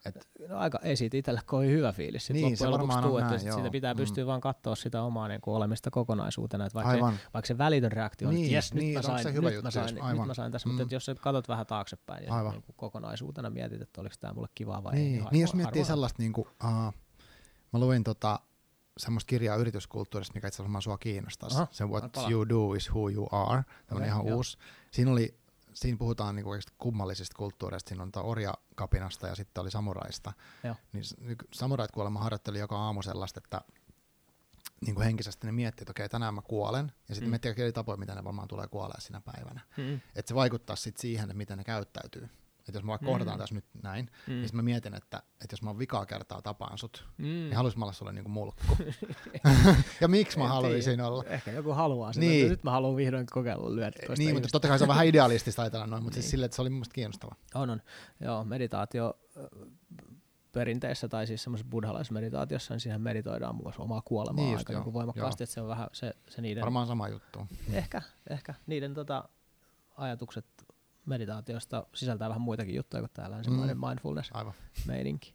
Et no aika, ei siitä itsellä kovin hyvä fiilis. Sitten niin, se varmaan tuu, että näin, sitä pitää pystyä mm. vaan katsoa sitä omaa niin kuin olemista kokonaisuutena. Että vaikka, se, vaikka se välitön reaktio on, niin, että jes, niin, nyt mä sain, nyt juttu, mä sain, nyt mä sain tässä, mm. mutta jos sä katot vähän taaksepäin ja niin kuin kokonaisuutena mietit, että oliko tämä mulle kivaa vai niin, ei. Niin, niin jos miettii sellaista, niin kuin, uh, mä luin tota, semmoista kirjaa yrityskulttuurista, mikä itse asiassa sua kiinnostaisi. Aha, se What you do is who you are, tämmöinen ihan uusi. Siinä oli... Siinä puhutaan niinku kummallisista kulttuureista, siinä on orjakapinasta ja sitten oli samuraista. Niin samurait kuolema harjoitteli joka aamu sellaista, että niinku henkisesti ne miettii, että okei okay, tänään mä kuolen, ja sitten mm. miettii eri tapoja, mitä ne varmaan tulee kuolemaan sinä päivänä. Mm. Että se vaikuttaa sitten siihen, että miten ne käyttäytyy. Että jos mä mm. kohdataan tässä nyt näin, mm. niin mä mietin, että, että jos mä vikaa kertaa tapaan sut, mm. niin haluaisin mä olla sulle niinku mulkku. Ja miksi mä haluaisin olla? Ehkä joku haluaa sitä, niin. Nyt mä haluan vihdoin kokeilla lyödä toista. Niin, ihmistä. Mutta totta kai se on vähän idealistista ajatella noin, mutta niin. Siis sille, että se oli mun mielestä kiinnostava. On, on. Joo, meditaatio perinteissä tai siis semmoisessa buddhalaismeditaatiossa, niin siihen meditoidaan myös omaa kuolemaa niin aika jo. Voimakkaasti, että se on vähän se, se niiden... Varmaan sama juttu. Ehkä, ehkä. Niiden tota, ajatukset... meditaatiosta sisältää vähän muitakin juttuja kuin täällä ensimmäinen mm. mindfulness-meininki.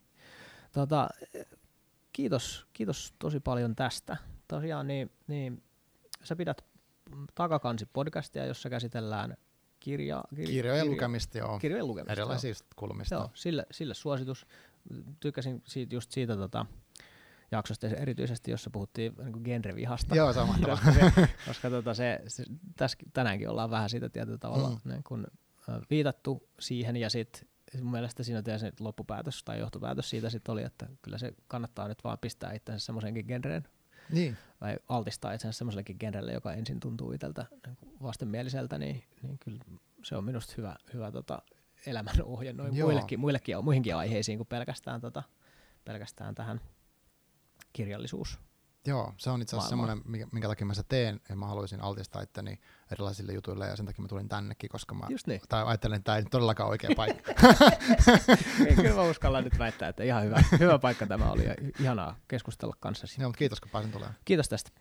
Tota, kiitos, kiitos tosi paljon tästä. Tosiaan niin, niin sä pidät Takakansi-podcastia, jossa käsitellään kirja, kir, kirjojen, kirjo, lukemista, joo. kirjojen lukemista erilaisista joo. kulmista. Joo, sille, sille suositus. Tykkäsin siitä, just siitä tota, jaksosta erityisesti, jossa puhuttiin niin kuin genrevihasta. Joo, samalla koska se, koska tota, se, se, täs, tänäänkin ollaan vähän siitä tietyllä tavalla mm. niin kun, viitattu siihen, ja sitten mun mielestä siinä teidän se loppupäätös tai johtopäätös siitä sitten oli, että kyllä se kannattaa nyt vaan pistää itsensä semmoisenkin genreen, niin. vai altistaa itsensä semmoisellekin genrelle, joka ensin tuntuu itseltä niin vastenmieliseltä, niin, niin kyllä se on minusta hyvä, hyvä tota, elämän ohje noin muillekin, muillekin, muihinkin aiheisiin kuin pelkästään, tota, pelkästään tähän kirjallisuus. Joo, se on itse asiassa semmoinen, minkä takia mä sitä teen, ja mä haluaisin altistaa itteni erilaisille jutuille, ja sen takia mä tulin tännekin, koska mä niin. tai ajattelin, että tämä ei todellakaan oikea paikka. Kyllä mä uskallan nyt väittää, että ihan hyvä, hyvä paikka tämä oli, ja ihanaa keskustella kanssasi. Joo, mutta kiitos kun pääsin tulemaan. Kiitos tästä.